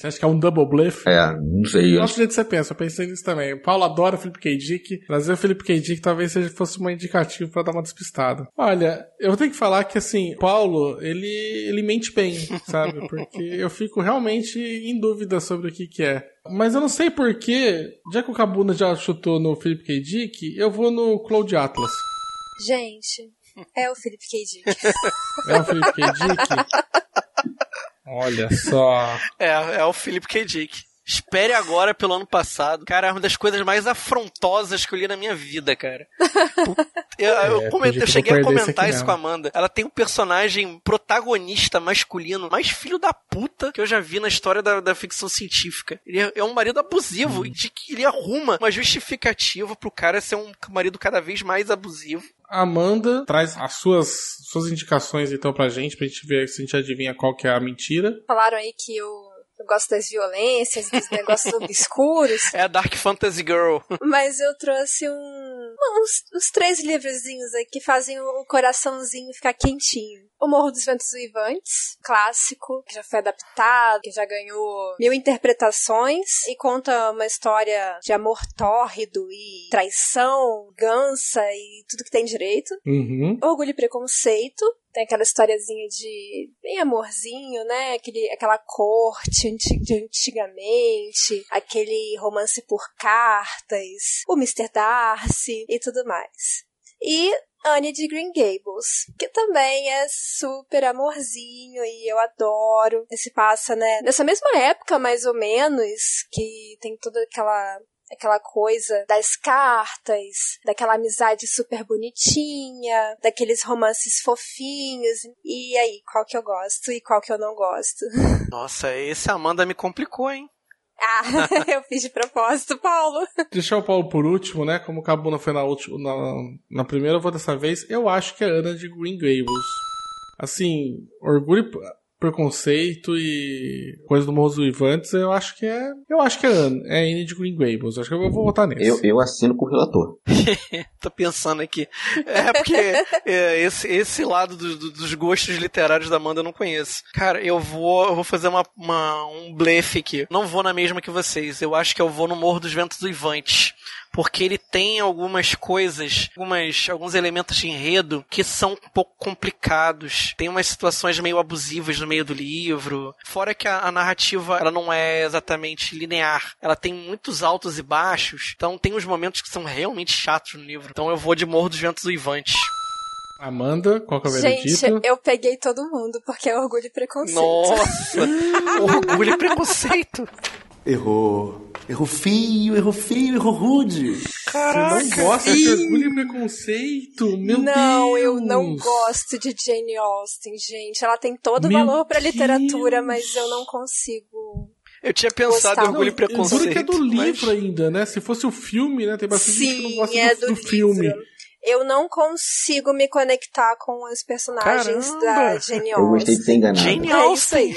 Você acha que é um double bluff? É, não sei. Qual o jeito que você pensa? Eu pensei nisso também. O Paulo adora o Philip K. Dick. Trazer o Philip K. Dick talvez seja, fosse um indicativo pra dar uma despistada. Olha, eu tenho que falar que, assim, o Paulo, ele, ele mente bem, sabe? Porque eu fico realmente em dúvida sobre o que que é. Mas eu não sei porquê, já que o Kabuna já chutou no Philip K. Dick, eu vou no Cloud Atlas. Gente, é o Philip K. Dick. É o Philip K. Dick? Olha só. É, é o Philip K. Dick. Espere Agora pelo ano passado. Cara, é uma das coisas mais afrontosas que eu li na minha vida, cara. Eu, é, eu, comentei, eu cheguei a comentar isso com a Amanda. Ela tem um personagem protagonista masculino mais filho da puta que eu já vi na história da, da ficção científica. Ele é, é um marido abusivo. Hum. De que ele arruma uma justificativa pro cara ser um marido cada vez mais abusivo. Amanda traz as suas, suas indicações então pra gente, pra gente ver se a gente adivinha qual que é a mentira. Falaram aí que eu... Eu gosto das violências, dos negócios obscuros. É a Dark Fantasy Girl. Mas eu trouxe um, uns, uns três livrozinhos aí que fazem o coraçãozinho ficar quentinho. O Morro dos Ventos Uivantes, clássico, que já foi adaptado, que já ganhou mil interpretações e conta uma história de amor tórrido e traição, vingança e tudo que tem direito. Uhum. Orgulho e Preconceito. Tem aquela historiazinha de bem amorzinho, né? Aquele, aquela corte de antigamente, aquele romance por cartas, o mister Darcy e tudo mais. E Anne de Green Gables, que também é super amorzinho e eu adoro. Esse passa, né? Nessa mesma época, mais ou menos, que tem toda aquela... aquela coisa das cartas, daquela amizade super bonitinha, daqueles romances fofinhos. E aí, qual que eu gosto e qual que eu não gosto? Nossa, esse Amanda me complicou, hein? Ah, eu fiz de propósito, Paulo. Deixar o Paulo por último, né? Como o Kabuna foi na, última, na, na primeira, eu vou dessa vez. Eu acho que é a Ana de Green Gables. Assim, orgulho... Preconceito e coisa do Morro dos Uivantes, eu acho que é. Eu acho que é Anne é de Green Gables. Acho que eu vou votar nesse. Eu, eu assino com o relator. Tô pensando aqui. É porque é, esse, esse lado do, do, dos gostos literários da Amanda eu não conheço. Cara, eu vou, eu vou fazer uma, uma, um blefe aqui. Não vou na mesma que vocês. Eu acho que eu vou no Morro dos Ventos Uivantes. Porque ele tem algumas coisas, algumas, alguns elementos de enredo que são um pouco complicados. Tem umas situações meio abusivas no meio do livro. Fora que a, a narrativa ela não é exatamente linear. Ela tem muitos altos e baixos. Então tem uns momentos que são realmente chatos no livro. Então eu vou de Morro dos Ventos Uivantes. Amanda, qual que é o veredito? Gente, eu peguei todo mundo, porque é Orgulho e Preconceito. Nossa! Orgulho e Preconceito! Errou. Errou feio, errou feio, errou rude. Caraca. Você não gosta de Orgulho e Preconceito? Meu não, Deus. Não, eu não gosto de Jane Austen, gente. Ela tem todo o valor pra Deus. Literatura, mas eu não consigo... Eu tinha pensado em Orgulho e Preconceito. Eu juro que é do livro mas... ainda, né? Se fosse o filme, né? Tem bastante Sim, gente que não gosta é do, do, do filme. Livro. Eu não consigo me conectar com os personagens Caramba. Da Jane Austen. Eu gostei de ser enganado. Jane Austen.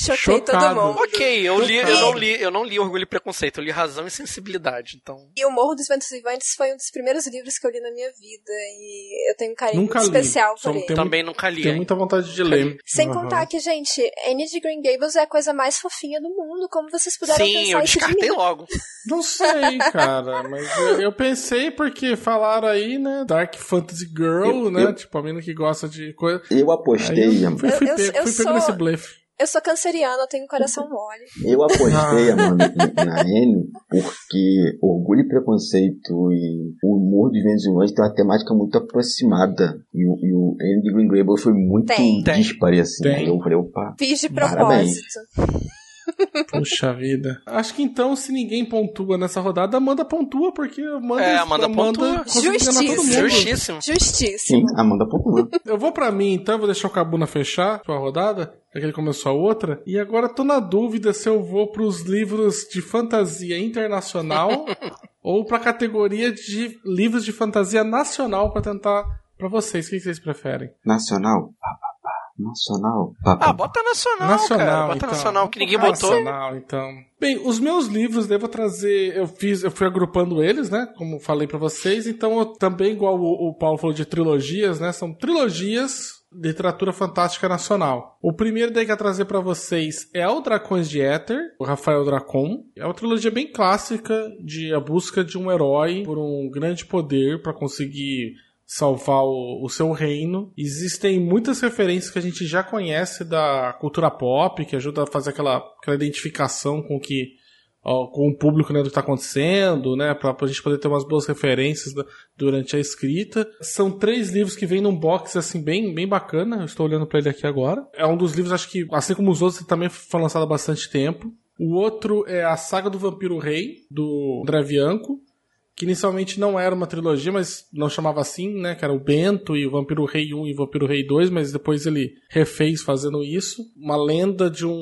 Choquei Chocado. Todo mundo. Ok, eu, li, eu, não li, eu não li Orgulho e Preconceito, eu li Razão e Sensibilidade. Então. E O Morro dos Ventos Uivantes foi um dos primeiros livros que eu li na minha vida. E eu tenho um carinho nunca muito li. Especial por Só ele. Também nunca li. Tenho muita vontade de nunca ler. Li. Sem uhum. contar que, gente, Anne de Green Gables é a coisa mais fofinha do mundo. Como vocês puderam Sim, pensar Sim, eu descartei de logo. Não sei, cara, mas eu, eu pensei porque falaram aí, né, Dark Fantasy Girl, eu, né, eu, tipo, a menina que gosta de coisa. Eu apostei. Aí eu fui, fui, eu, pe- eu, fui eu pegando sou... esse blefe. Eu sou canceriana, eu tenho um coração mole. Eu apostei, Amanda, na N, porque Orgulho e Preconceito e o Morro dos Ventos Uivantes tem uma temática muito aproximada. E o, e o N de Green Gables foi muito dispare assim. Tem. Aí eu falei, opa, fiz de propósito. Parabéns. Puxa vida. Acho que então, se ninguém pontua nessa rodada, Amanda pontua, porque Amanda... É, Amanda, Amanda pontua. Justíssimo. Justíssimo. Justíssimo. Sim, Amanda pontua. Eu vou pra mim, então, vou deixar o Kabuna fechar a rodada, já que ele começou a outra. E agora tô na dúvida se eu vou pros livros de fantasia internacional ou pra categoria de livros de fantasia nacional pra tentar pra vocês. O que vocês preferem? Nacional? Nacional? Ah, bota nacional, nacional cara. Bota então. Nacional, que ninguém botou. Nacional, então. Bem, os meus livros, devo trazer... Eu fiz, eu fui agrupando eles, né? Como falei pra vocês. Então, eu também, igual o, o Paulo falou de trilogias, né? São trilogias literatura fantástica nacional. O primeiro daí que eu trazer para vocês é o Dracões de Éter, o Rafael Dracon. É uma trilogia bem clássica de a busca de um herói por um grande poder para conseguir salvar o, o seu reino. Existem muitas referências que a gente já conhece da cultura pop, que ajuda a fazer aquela, aquela identificação com que com o público, né, do que está acontecendo, né, para a gente poder ter umas boas referências da, durante a escrita. São três livros que vêm num box assim, bem, bem bacana. Eu estou olhando para ele aqui agora. É um dos livros, acho que, assim como os outros, ele também foi lançado há bastante tempo. O outro é a Saga do Vampiro Rei, do Dravianco, que inicialmente não era uma trilogia, mas não chamava assim, né, que era o Bento e o Vampiro Rei um e o Vampiro Rei dois, mas depois ele refez fazendo isso. Uma lenda de um,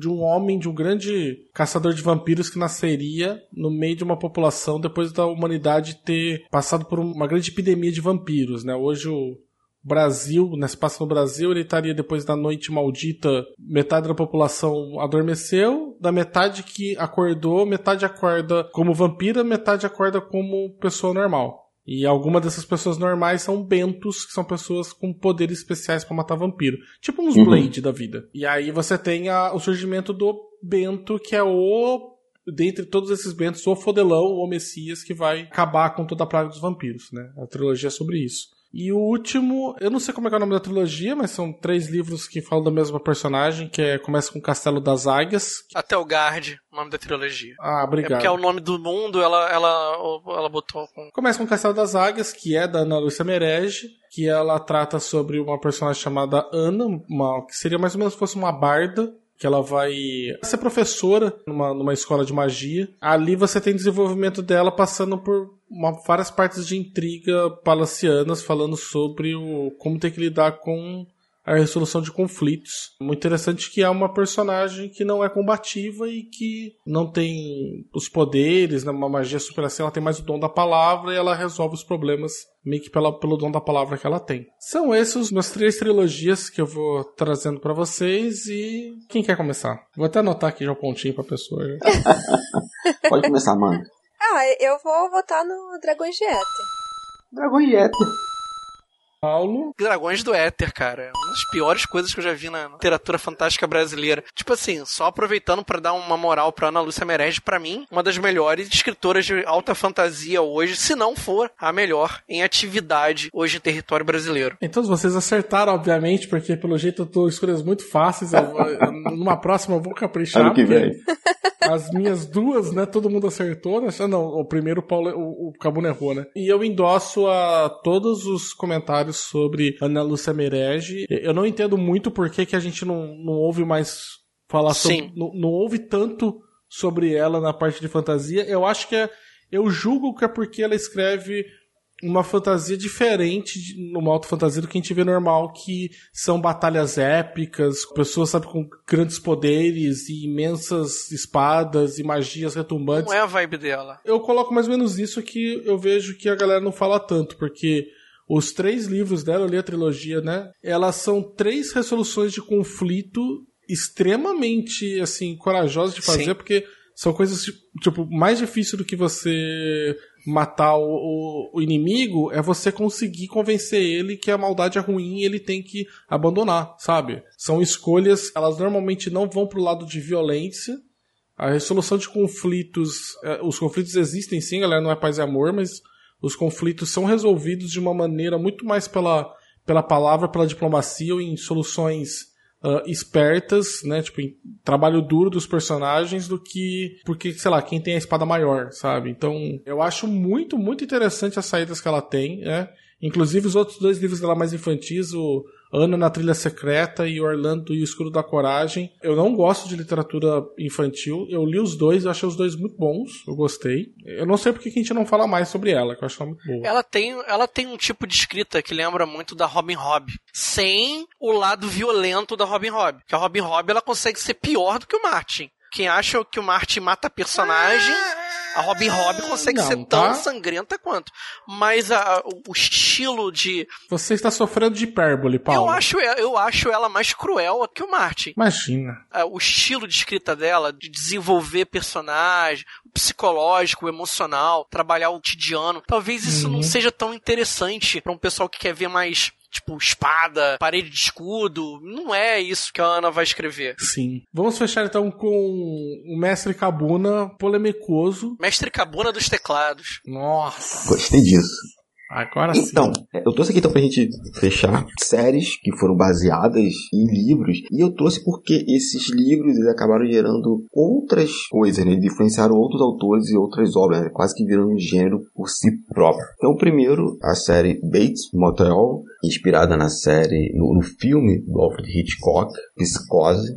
de um homem, de um grande caçador de vampiros que nasceria no meio de uma população depois da humanidade ter passado por uma grande epidemia de vampiros, né. Hoje o Brasil, né, se passa no Brasil, ele estaria depois da noite maldita, metade da população adormeceu, da metade que acordou, metade acorda como vampira, metade acorda como pessoa normal. E algumas dessas pessoas normais são bentos, que são pessoas com poderes especiais para matar vampiro. Tipo uns uhum. Blade da vida. E aí você tem a, o surgimento do bento, que é o... dentre todos esses bentos, o fodelão, o messias, que vai acabar com toda a praga dos vampiros, né? A trilogia é sobre isso. E o último, eu não sei como é, que é o nome da trilogia, mas são três livros que falam da mesma personagem, que é, começa com o Castelo das Águias. Adelgard, o nome da trilogia. Ah, obrigado. É porque é o nome do mundo, ela, ela, ela botou... Com... Começa com o Castelo das Águias, que é da Ana Luísa Merege, que ela trata sobre uma personagem chamada Ana, uma, que seria mais ou menos fosse uma barda, que ela vai ser professora numa, numa escola de magia. Ali você tem desenvolvimento dela passando por uma, várias partes de intriga palacianas, falando sobre o, como tem que lidar com a resolução de conflitos. Muito interessante que é uma personagem que não é combativa e que não tem os poderes, né, uma magia super assim, ela tem mais o dom da palavra e ela resolve os problemas meio que pela, pelo dom da palavra que ela tem. São essas as três trilogias que eu vou trazendo pra vocês e... Quem quer começar? Vou até anotar aqui já um pontinho pra pessoa. Pode começar, mano. Ah, eu vou votar no Dragões de Éter. Dragões de Éter. Paulo. Dragões do Éter, cara. É uma das piores coisas que eu já vi na literatura fantástica brasileira. Tipo assim, só aproveitando pra dar uma moral pra Ana Luísa Merege, pra mim, uma das melhores escritoras de alta fantasia hoje, se não for a melhor em atividade hoje em território brasileiro. Então vocês acertaram, obviamente, porque pelo jeito eu tô escolhendo muito fáceis. Eu vou, eu, numa próxima eu vou caprichar. Ano que vem. As minhas duas, né? Todo mundo acertou, né? Não, o primeiro, o Paulo, o, o Cabuna errou, né? E eu endosso a todos os comentários sobre Ana Luísa Merege. Eu não entendo muito por que, que a gente não, não ouve mais falar sobre... Não, não ouve tanto sobre ela na parte de fantasia. Eu acho que é... Eu julgo que é porque ela escreve uma fantasia diferente de, numa auto-fantasia do que a gente vê normal, que são batalhas épicas, pessoas, sabe, com grandes poderes e imensas espadas e magias retumbantes. Não é a vibe dela. Eu coloco mais ou menos isso que eu vejo que a galera não fala tanto, porque... Os três livros dela, eu li a trilogia, né? Elas são três resoluções de conflito extremamente, assim, corajosas de fazer, sim, porque são coisas, tipo, mais difícil do que você matar o, o, o inimigo é você conseguir convencer ele que a maldade é ruim e ele tem que abandonar, sabe? São escolhas, elas normalmente não vão pro lado de violência. A resolução de conflitos, os conflitos existem sim, galera, não é paz e amor, mas... Os conflitos são resolvidos de uma maneira muito mais pela, pela palavra, pela diplomacia, ou em soluções uh, espertas, né? Tipo, em trabalho duro dos personagens, do que porque, sei lá, quem tem a espada maior, sabe? Então, eu acho muito, muito interessante as saídas que ela tem, né? Inclusive os outros dois livros dela mais infantis, o Ana na Trilha Secreta e Orlando e o Escuro da Coragem. Eu não gosto de literatura infantil. Eu li os dois, eu achei os dois muito bons. Eu gostei. Eu não sei porque que a gente não fala mais sobre ela, que eu acho ela muito boa. Ela tem, ela tem um tipo de escrita que lembra muito da Robin Hood, sem o lado violento da Robin Hood. Porque a Robin Hood, ela consegue ser pior do que o Martin. Quem acha que o Martin mata personagem... A Robin Hood consegue não, ser tão tá? sangrenta quanto. Mas a, o estilo de... Você está sofrendo de hipérbole, Paulo. Eu acho, eu acho ela mais cruel que o Martin. Imagina. O estilo de escrita dela, de desenvolver personagem, o psicológico, o emocional, trabalhar o cotidiano. Talvez isso uhum. não seja tão interessante para um pessoal que quer ver mais tipo, espada, parede de escudo. Não é isso que a Ana vai escrever. Sim. Vamos fechar, então, com o Mestre Kabuna polemicoso. Mestre Kabuna dos teclados. Nossa. Gostei disso. Agora sim. Então, eu trouxe aqui então pra gente fechar séries que foram baseadas em livros, e eu trouxe porque esses livros eles acabaram gerando outras coisas, né? Eles influenciaram outros autores e outras obras, né? Quase que viram um gênero por si próprio. Então, primeiro, a série Bates Motel, inspirada na série, no, no filme do Alfred Hitchcock, Psicose,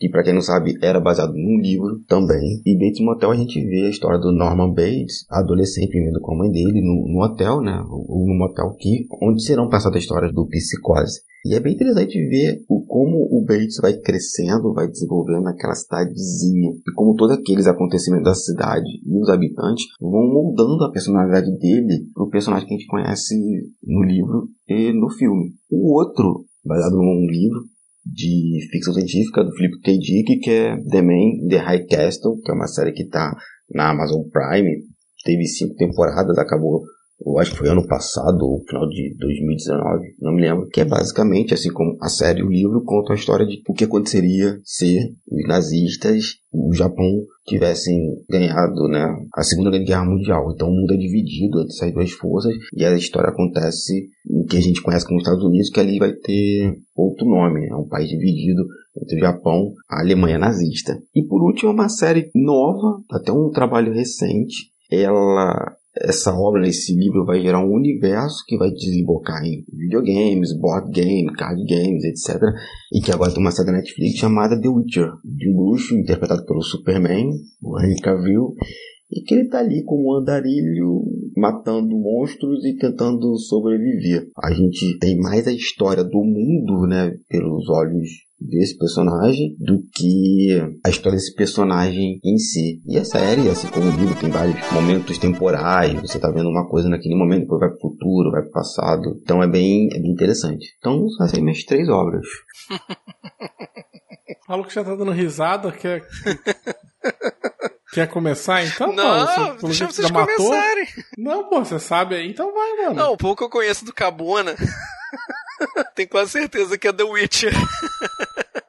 que pra quem não sabe era baseado num livro também. E Bates Motel a gente vê a história do Norman Bates, adolescente vivendo com a mãe dele no, no hotel, né? Ou no motel que, onde serão passadas as histórias do Psicose. E é bem interessante ver o, como o Bates vai crescendo, vai desenvolvendo naquela cidadezinha. E como todos aqueles acontecimentos da cidade e os habitantes vão moldando a personalidade dele pro personagem que a gente conhece no livro e no filme. O outro, baseado num livro, de ficção científica do Philip K. Dick, que é The Man in the High Castle, que é uma série que está na Amazon Prime, teve cinco temporadas, acabou, eu acho que foi ano passado ou final de dois mil e dezenove, não me lembro, que é basicamente, assim como a série e o livro, conta a história de o que aconteceria se os nazistas, o Japão, tivessem ganhado, né, a Segunda Guerra Mundial. Então o mundo é dividido entre essas duas forças e a história acontece o que a gente conhece como Estados Unidos, que ali vai ter outro nome, é um país dividido entre o Japão e a Alemanha nazista. E por último, uma série nova, até um trabalho recente, ela... Essa obra, esse livro vai gerar um universo que vai desembocar em videogames, board game, card games, etcétera. E que agora tem uma série da Netflix chamada The Witcher, de um bruxo interpretado pelo Superman, o Henry Cavill, e que ele tá ali como um andarilho, matando monstros e tentando sobreviver. A gente tem mais a história do mundo, né, pelos olhos desse personagem, do que a história desse personagem em si. E a série, assim como o livro, tem vários momentos temporais, você tá vendo uma coisa naquele momento, depois vai pro futuro, vai pro passado, então é bem, é bem interessante. Então, essas são minhas três obras. Falo que já tá dando risada, que é... Quer começar, então? Não, mano, você, deixa vocês começarem. Não, pô, você sabe aí, então vai, mano. Não, o pouco eu conheço do Kabuna. Tenho quase certeza que é The Witcher.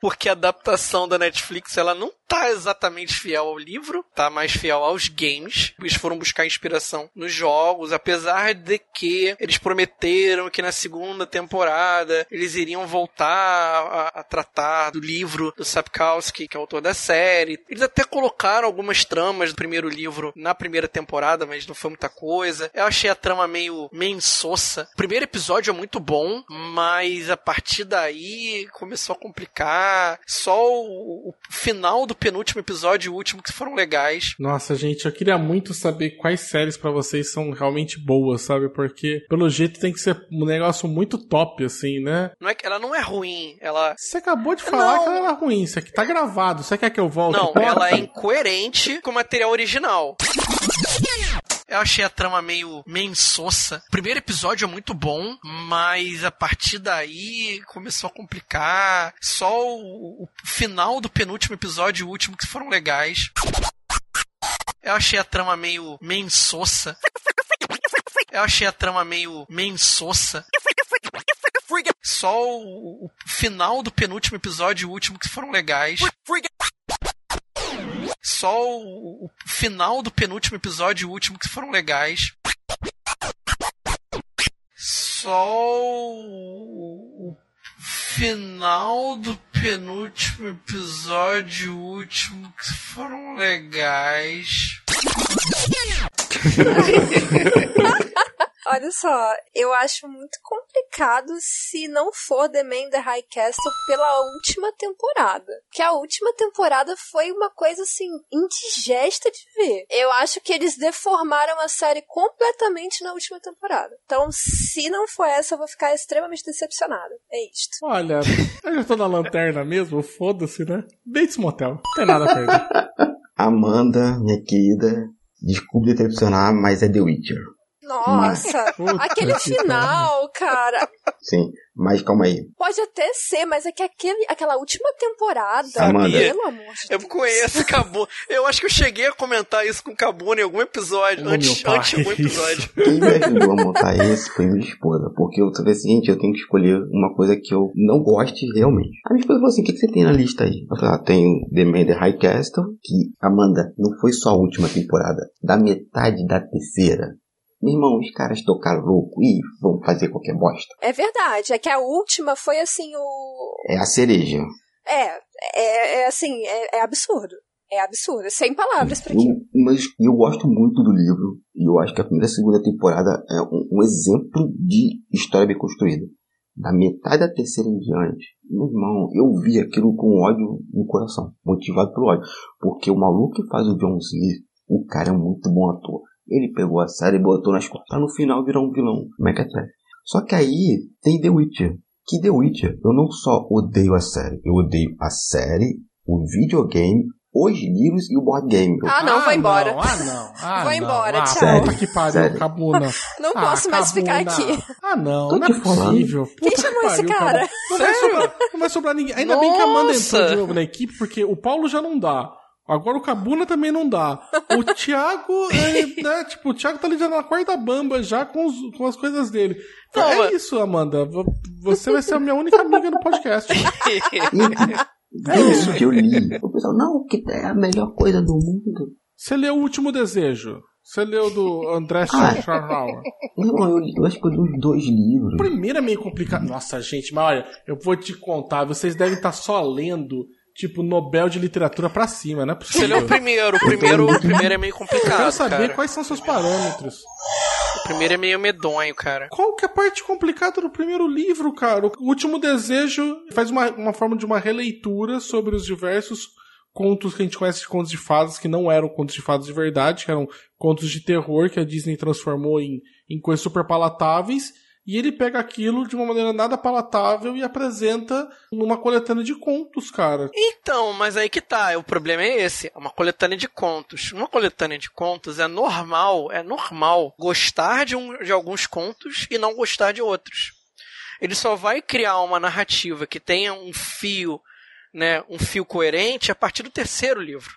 Porque a adaptação da Netflix, ela não tá exatamente fiel ao livro, tá mais fiel aos games. Eles foram buscar inspiração nos jogos, apesar de que eles prometeram que na segunda temporada eles iriam voltar a, a tratar do livro do Sapkowski, que é o autor da série. Eles até colocaram algumas tramas do primeiro livro na primeira temporada, mas não foi muita coisa. Eu achei a trama meio, meio insossa. O primeiro episódio é muito bom, mas a partir daí começou a complicar. Só o, o final do penúltimo episódio e o último que foram legais. Nossa, gente, eu queria muito saber quais séries pra vocês são realmente boas, sabe? Porque, pelo jeito, tem que ser um negócio muito top, assim, né? Não é que ela não é ruim, ela... Você acabou de falar não. que ela era ruim, isso aqui tá gravado, você quer que eu volte? Não, ela é incoerente com o material original. Eu achei a trama meio, meio insossa. O primeiro episódio é muito bom, mas a partir daí começou a complicar. Só o, o final do penúltimo episódio e o último que foram legais. Eu achei a trama meio, meio insossa. Eu achei a trama meio, meio insossa. Só o, o final do penúltimo episódio e o último que foram legais. Só o, o final do penúltimo episódio e o último que foram legais. Só o, o final do penúltimo episódio e o último que foram legais. Olha só, eu acho muito complicado se não for The Man in the High Castle pela última temporada. Porque a última temporada foi uma coisa, assim, indigesta de ver. Eu acho que eles deformaram a série completamente na última temporada. Então, se não for essa, eu vou ficar extremamente decepcionada. É isto. Olha, eu já tô na lanterna mesmo, foda-se, né? Bates Motel, não tem nada a perder. Amanda, minha querida, desculpe decepcionar, mas é The Witcher. Nossa, mas... aquele final, cara. Sim, Mas calma aí. Pode até ser, mas é que aquele, aquela última temporada... Amanda. Pelo amor de Deus. Eu conheço o Cabuna. Eu acho que eu cheguei a comentar isso com o Cabuna em algum episódio. Ô, antes, antes de algum episódio. Quem me ajudou a montar esse foi minha esposa. Porque eu falei assim, gente, eu tenho que escolher uma coisa que eu não goste realmente. A minha esposa falou assim, o que, que você tem na lista aí? Eu falei, ah, tenho The Man in the High Castle. Que, Amanda, não foi só a última temporada. Da metade da terceira. Meu irmão, os caras tocaram louco e vão fazer qualquer bosta. É verdade, é que a última foi assim o... É a cereja. É, é, é assim, é, é absurdo. É absurdo, sem palavras pra aqui. Mas eu gosto muito do livro. E eu acho que a primeira e segunda temporada é um, um exemplo de história bem construída. Da metade da terceira em diante, meu irmão, eu vi aquilo com ódio no coração. Motivado pelo ódio. Porque o maluco que faz o John Smith, o cara é um muito bom ator. Ele pegou a série e botou nas costas. Tá no final virar um vilão. Como é que é sério? Só que aí tem The Witcher. Que The Witcher, eu não só odeio a série. Eu odeio a série, o videogame, os livros e o board game. Ah, não, ah, vai embora. Não, ah, não. Ah, vai não, embora, ah, tchau. Sério, que pariu, Cabuna. Não ah, posso mais Cabuna. Ficar aqui. Ah, não. Tô não é possível. Quem chamou que esse cara? Não vai, sobrar, não vai sobrar ninguém. Ainda Nossa. Bem que a Amanda entrou de novo na equipe, porque o Paulo já não dá. Agora o Cabuna também não dá. O Thiago, é, né, tipo, o Thiago tá ali já na quarta bamba já com, os, com as coisas dele. Não, é mas... isso, Amanda. Você vai ser a minha única amiga no podcast. É isso que eu li. O pessoal, não, que é a melhor coisa do mundo. Você leu O Último Desejo? Você leu do André Schwarzenegger? Não, eu, eu acho que eu li os dois livros. O primeiro é meio complicado. Nossa, gente, mas olha, eu vou te contar. Vocês devem estar só lendo... Tipo, Nobel de Literatura pra cima, né? Você leu o primeiro, o primeiro, o primeiro é meio complicado, eu quero saber cara. Quais são seus parâmetros. O primeiro é meio medonho, cara. Qual que é a parte complicada do primeiro livro, cara? O Último Desejo faz uma, uma forma de uma releitura sobre os diversos contos que a gente conhece de contos de fadas, que não eram contos de fadas de verdade, que eram contos de terror que a Disney transformou em, em coisas super palatáveis. E ele pega aquilo de uma maneira nada palatável e apresenta numa coletânea de contos, cara. Então, mas aí que tá, o problema é esse, é uma coletânea de contos. Uma coletânea de contos é normal, é normal gostar de, um, de alguns contos e não gostar de outros. Ele só vai criar uma narrativa que tenha um fio, né, um fio coerente a partir do terceiro livro.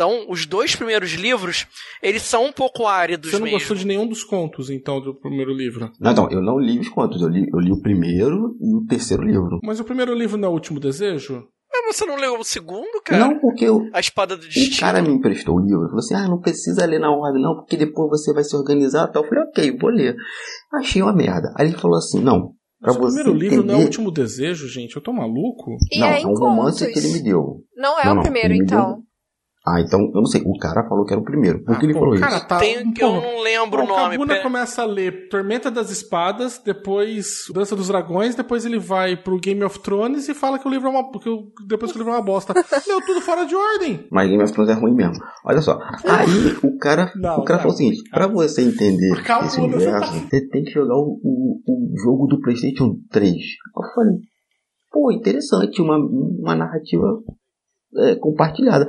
Então, os dois primeiros livros, eles são um pouco áridos mesmo. Você não mesmo. Gostou de nenhum dos contos, então, do primeiro livro? Não, não, eu não li os contos. Eu li, eu li o primeiro e o terceiro livro. Mas o primeiro livro não é O Último Desejo? Mas você não leu o segundo, cara? Não, porque eu... A Espada do Destino. O cara me emprestou o livro. Ele falou assim, ah, não precisa ler na ordem, não, porque depois você vai se organizar e tal. Eu falei, ok, vou ler. Achei uma merda. Aí ele falou assim, não... Mas o primeiro livro entender. Não é O Último Desejo, gente? Eu tô maluco? E não, é, é um romance contos. Que ele me deu. Não é não, o não, primeiro, então? Deu... Ah, então, eu não sei, o cara falou que era o primeiro. Por que ah, ele pô, falou cara, isso? Cara, tá... Tem, pô, eu não lembro pô, o nome. O Kabuna pera... começa a ler Tormenta das Espadas, depois Dança dos Dragões, depois ele vai pro Game of Thrones e fala que o livro é uma... Que eu... Depois que o livro é uma bosta. Leu tudo fora de ordem. Mas Game of Thrones é ruim mesmo. Olha só, aí o cara, não, o cara não, falou o seguinte, assim, pra você entender Kabuna, esse universo, você, tá... você tem que jogar o, o, o jogo do PlayStation três. Eu falei, pô, interessante, uma, uma narrativa... É, compartilhada.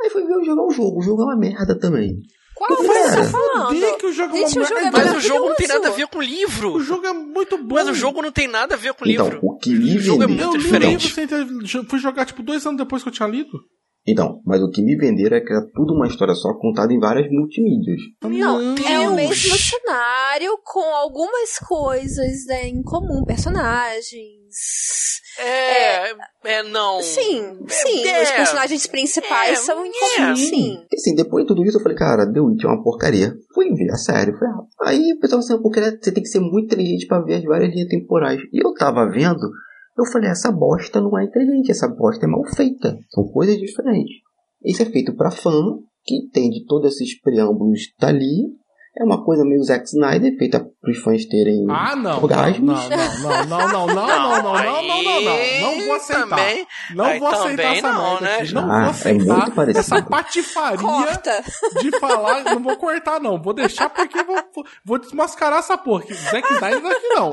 Aí foi ver eu jogar o jogo. O jogo é uma merda também. Qual é que tá falando? Que o jogo Gente, é uma o jogo merda. É mas o jogo não tem nada a ver com o livro. O jogo é muito bom. Mas o jogo não tem nada a ver com o livro. Então, o que me o jogo vendeu, é muito eu diferente. Livro, fui jogar tipo dois anos depois que eu tinha lido. Então, mas o que me venderam é que era tudo uma história só contada em várias multimídias. Não, Deus. É o mesmo cenário com algumas coisas, né, em comum, personagens. É, é, é não. Sim, sim, é, os personagens principais é, são em comum, é, sim. E assim, depois de tudo isso eu falei, cara, The Witcher é uma porcaria. Fui ver a série, falei, ah, aí o pessoal assim, você tem que ser muito inteligente pra ver as várias linhas temporais. E eu tava vendo... Eu falei, essa bosta não é inteligente, essa bosta é mal feita. São coisas diferentes. Isso é feito pra fã, que entende todos esses preâmbulos que tá ali. É uma coisa meio Zack Snyder, feita pros fãs terem ah, não, orgasmos. Não, não, não, não, não, não, não, não, não, não, não, não. Não vou aceitar. Também, não vou aceitar essa não, né? Aqui. Não ah, vou aceitar é essa patifaria Corta. De falar. Não vou cortar, não. Vou deixar porque vou, vou desmascarar essa porra. Que Zack Snyder aqui não.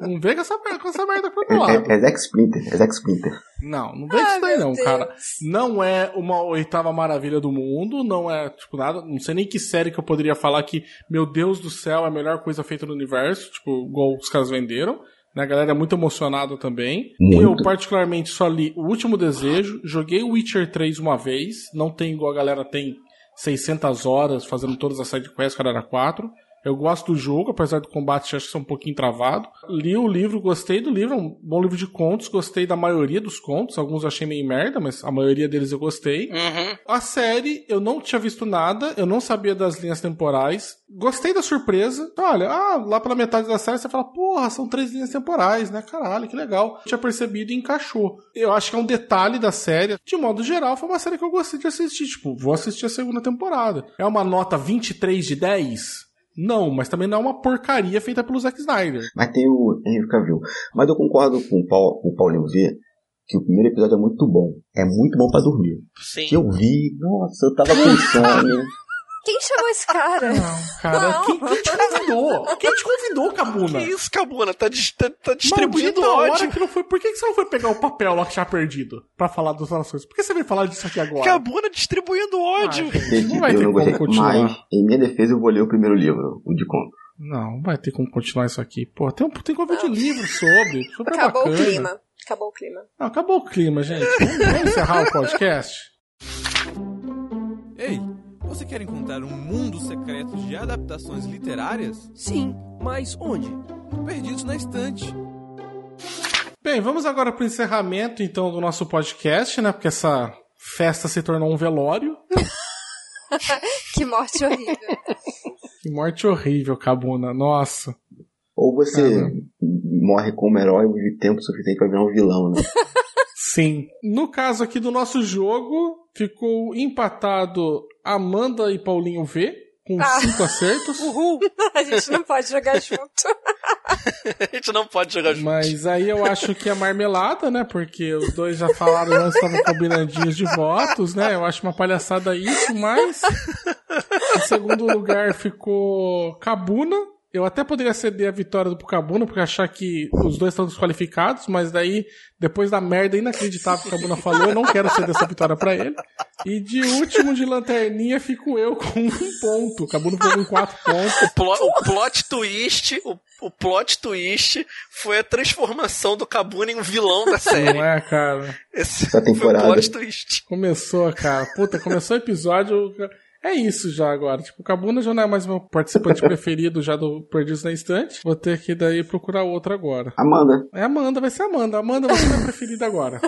Não vem com essa, com essa merda pro meu lado. É, é, é Zack Splinter, é Zack Splinter. Não, não vem com isso daí não, Deus. Cara. Não é uma oitava maravilha do mundo, não é, tipo, nada, não sei nem que série que eu poderia falar que, meu Deus do céu, é a melhor coisa feita no universo, tipo, igual os caras venderam. A galera é muito emocionada também. Muito. Eu, particularmente, só li O Último Desejo. Joguei o Witcher três uma vez. Não tem igual a galera tem seiscentas horas fazendo todas as sidequests, cara, era quatro. Eu gosto do jogo, apesar do combate acho que é um pouquinho travado. Li o livro, gostei do livro, é um bom livro de contos, gostei da maioria dos contos, alguns eu achei meio merda, mas a maioria deles eu gostei. Uhum. A série, eu não tinha visto nada, eu não sabia das linhas temporais, gostei da surpresa. Então, olha, ah, lá pela metade da série você fala, porra, são três linhas temporais, né, caralho, que legal. Eu tinha percebido e encaixou. Eu acho que é um detalhe da série. De modo geral, foi uma série que eu gostei de assistir, tipo, vou assistir a segunda temporada. É uma nota vinte e três de dez? Não, mas também não é uma porcaria feita pelo Zack Snyder. Mas tem o Henry Cavill. Mas eu concordo com o, Paul, com o Paulinho V, que o primeiro episódio é muito bom. É muito bom pra dormir. Sim. Que eu vi, nossa, eu tava com sono. Quem chamou esse cara? Não, cara, não. Quem, quem te convidou? Quem te convidou, Kabuna? Que isso, Kabuna? Tá, di- tá, tá distribuindo ódio. Hora que não foi. Por que você não foi pegar o papel lá que tinha perdido pra falar das relações? Por que você veio falar disso aqui agora? Kabuna distribuindo ódio. Ah, gente, não vai ter como continuar. Mas, em minha defesa, eu vou ler o primeiro livro, o de conto. Não, não vai ter como continuar isso aqui. Pô, tem, um, tem como ver de livro sobre. Super acabou bacana. o clima. Acabou o clima. Não, acabou o clima, gente. Vamos, vamos encerrar o podcast? Ei! Você quer encontrar um mundo secreto de adaptações literárias? Sim, mas onde? Perdidos na Estante. Bem, vamos agora para o encerramento, então, do nosso podcast, né? Porque essa festa se tornou um velório. Que morte horrível. Que morte horrível, Kabuna. Nossa. Ou você ah, morre como herói de tempo suficiente para virar um vilão, né? Sim. No caso aqui do nosso jogo, ficou empatado Amanda e Paulinho V, com ah. cinco acertos. Uhul! A gente não pode jogar junto. A gente não pode jogar junto. Mas aí eu acho que é marmelada, né? Porque os dois já falaram, nós estavam combinandinhos de votos, né? Eu acho uma palhaçada isso, mas... Em segundo lugar ficou Kabuna. Eu até poderia ceder a vitória do Kabuna, porque achar que os dois estão desqualificados, mas daí, depois da merda inacreditável que o Kabuna falou, eu não quero ceder essa vitória pra ele. E de último, de lanterninha, fico eu com um ponto. O Kabuna ficou com quatro pontos. O, plo, o plot twist, o, o plot twist foi a transformação do Kabuna em um vilão da série. Não é, cara? Esse essa temporada. Foi o plot twist. Começou, cara. Puta, começou o episódio... É isso já agora. Tipo, o Kabuna já não é mais meu participante preferido já do Perdidos na Estante. Vou ter que daí procurar outra agora. Amanda. É Amanda, vai ser Amanda. Amanda vai ser minha preferida agora.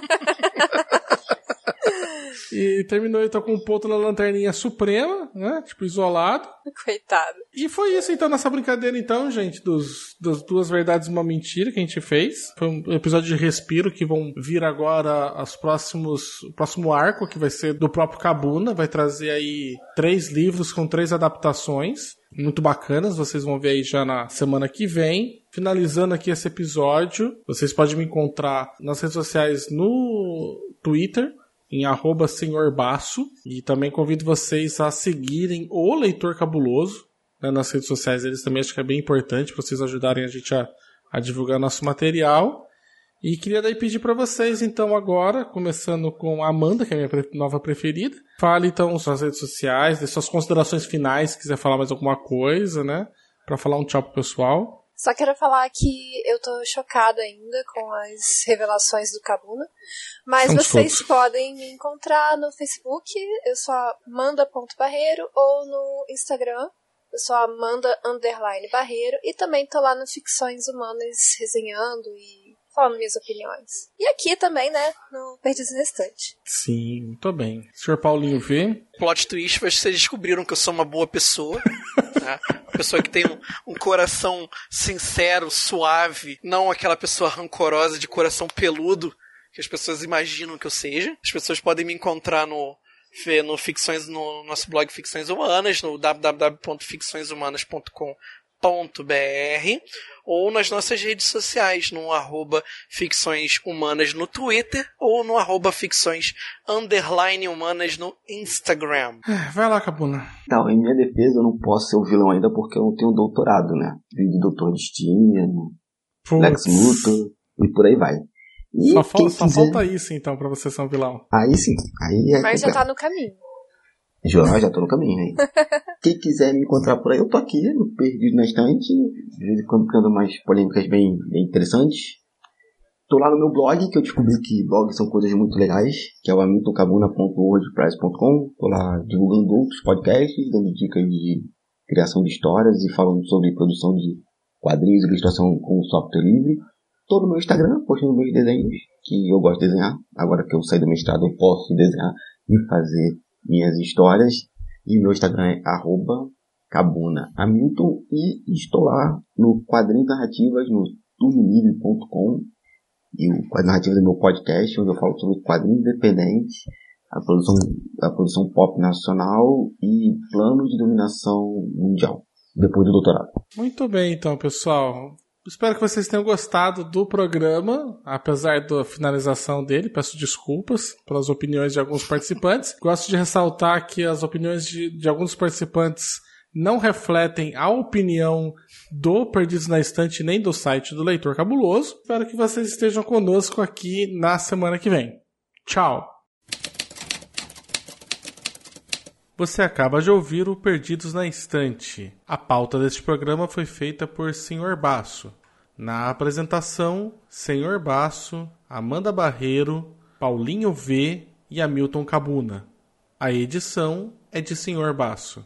E terminou então com um ponto na lanterninha suprema, né? Tipo, isolado. Coitado. E foi isso então, nessa brincadeira então, gente, dos, das duas verdades e uma mentira que a gente fez. Foi um episódio de respiro que vão vir agora as próximos, o próximo arco, que vai ser do próprio Kabuna. Vai trazer aí três livros com três adaptações. Muito bacanas, vocês vão ver aí já na semana que vem. Finalizando aqui esse episódio, vocês podem me encontrar nas redes sociais no Twitter, em arroba senhorbaço, e também convido vocês a seguirem o Leitor Cabuloso, né, nas redes sociais deles também, acho que é bem importante para vocês ajudarem a gente a, a divulgar nosso material. E queria daí pedir para vocês então agora, começando com a Amanda, que é a minha pre- nova preferida, fale então suas redes sociais, dê suas considerações finais, se quiser falar mais alguma coisa, né, para falar um tchau pro pessoal. Só quero falar que eu tô chocada ainda com as revelações do Kabuna, mas Estamos vocês todos. podem me encontrar no Facebook, eu sou amanda ponto barreiro, ou no Instagram, eu sou amanda underline barreiro, e também tô lá no Ficções Humanas resenhando e falando minhas opiniões. E aqui também, né, no Perdidos na Estante. Sim, muito bem. senhor Paulinho V? Plot twist, vocês descobriram que eu sou uma boa pessoa. Uma pessoa que tem um, um coração sincero, suave, não aquela pessoa rancorosa de coração peludo que as pessoas imaginam que eu seja. As pessoas podem me encontrar no, no, ficções, no nosso blog Ficções Humanas, no w w w ponto ficções humanas ponto com ponto b r, ou nas nossas redes sociais, no arroba Ficções Humanas no Twitter, ou no arroba Ficções Underline Humanas no Instagram. Vai lá, Kabuna. Então, em minha defesa, eu não posso ser o vilão ainda porque eu não tenho doutorado, né? Vim de Doutor Destino, Lex Luthor, e por aí vai. E só falta, só quiser... falta isso, então, pra você ser um vilão. Aí sim. Aí é... Mas já tá no caminho. Jornal já tô no caminho, hein? Quem quiser me encontrar por aí, eu tô aqui, Perdido na Estante, de vez em quando criando umas polêmicas bem, bem interessantes. Tô lá no meu blog, que eu descobri que blogs são coisas muito legais, que é o hamilton kabuna ponto wordpress ponto com. Tô lá divulgando outros podcasts, dando dicas de criação de histórias e falando sobre produção de quadrinhos, ilustração com software livre. Tô no meu Instagram, postando meus desenhos, que eu gosto de desenhar. Agora que eu saí do mestrado, eu posso desenhar e fazer minhas histórias. E meu Instagram é arroba kabuna hamilton. E estou lá no Quadrinhos Narrativas, no turno livre ponto com. E o Quadrinhos Narrativas é meu podcast, onde eu falo sobre quadrinhos independentes, a produção, a produção pop nacional e planos de dominação mundial, depois do doutorado. Muito bem, então, pessoal. Espero que vocês tenham gostado do programa, apesar da finalização dele. Peço desculpas pelas opiniões de alguns participantes. Gosto de ressaltar que as opiniões de, de alguns participantes não refletem a opinião do Perdidos na Estante nem do site do Leitor Cabuloso. Espero que vocês estejam conosco aqui na semana que vem. Tchau! Você acaba de ouvir o Perdidos na Estante. A pauta deste programa foi feita por senhor Basso. Na apresentação, senhor Basso, Amanda Barreiro, Paulinho V e Hamilton Kabuna. A edição é de senhor Basso.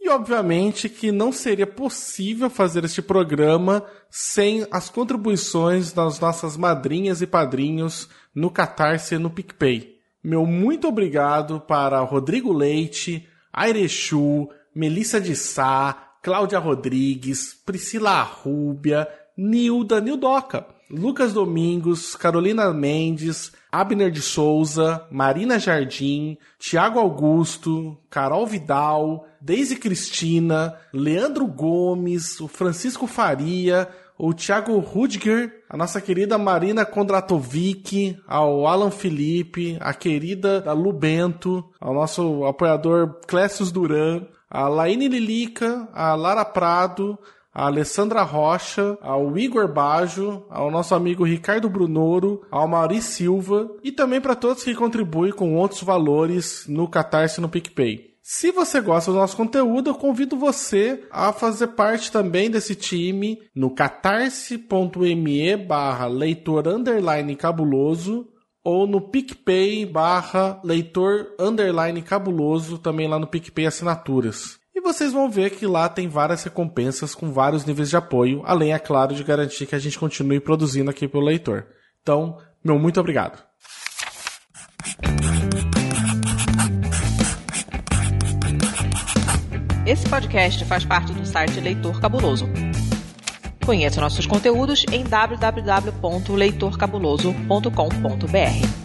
E obviamente que não seria possível fazer este programa sem as contribuições das nossas madrinhas e padrinhos no Catarse e no PicPay. Meu muito obrigado para Rodrigo Leite, Airechu, Melissa de Sá, Cláudia Rodrigues, Priscila Rúbia, Nilda, Nildoca, Lucas Domingos, Carolina Mendes, Abner de Souza, Marina Jardim, Tiago Augusto, Carol Vidal, Deise Cristina, Leandro Gomes, o Francisco Faria, o Thiago Rudger, a nossa querida Marina Kondratovic, ao Alan Felipe, a querida da Lu Bento, ao nosso apoiador Clécius Duran, a Laine Lilica, a Lara Prado, a Alessandra Rocha, ao Igor Bajo, ao nosso amigo Ricardo Brunoro, ao Mauri Silva e também para todos que contribuem com outros valores no Catarse e no PicPay. Se você gosta do nosso conteúdo, eu convido você a fazer parte também desse time no catarse.me barra leitor underline cabuloso ou no PicPay barra leitor underline cabuloso, também lá no PicPay Assinaturas. E vocês vão ver que lá tem várias recompensas com vários níveis de apoio, além, é claro, de garantir que a gente continue produzindo aqui pelo leitor. Então, meu muito obrigado. Esse podcast faz parte do site Leitor Cabuloso. Conheça nossos conteúdos em w w w ponto leitor cabuloso ponto com ponto b r.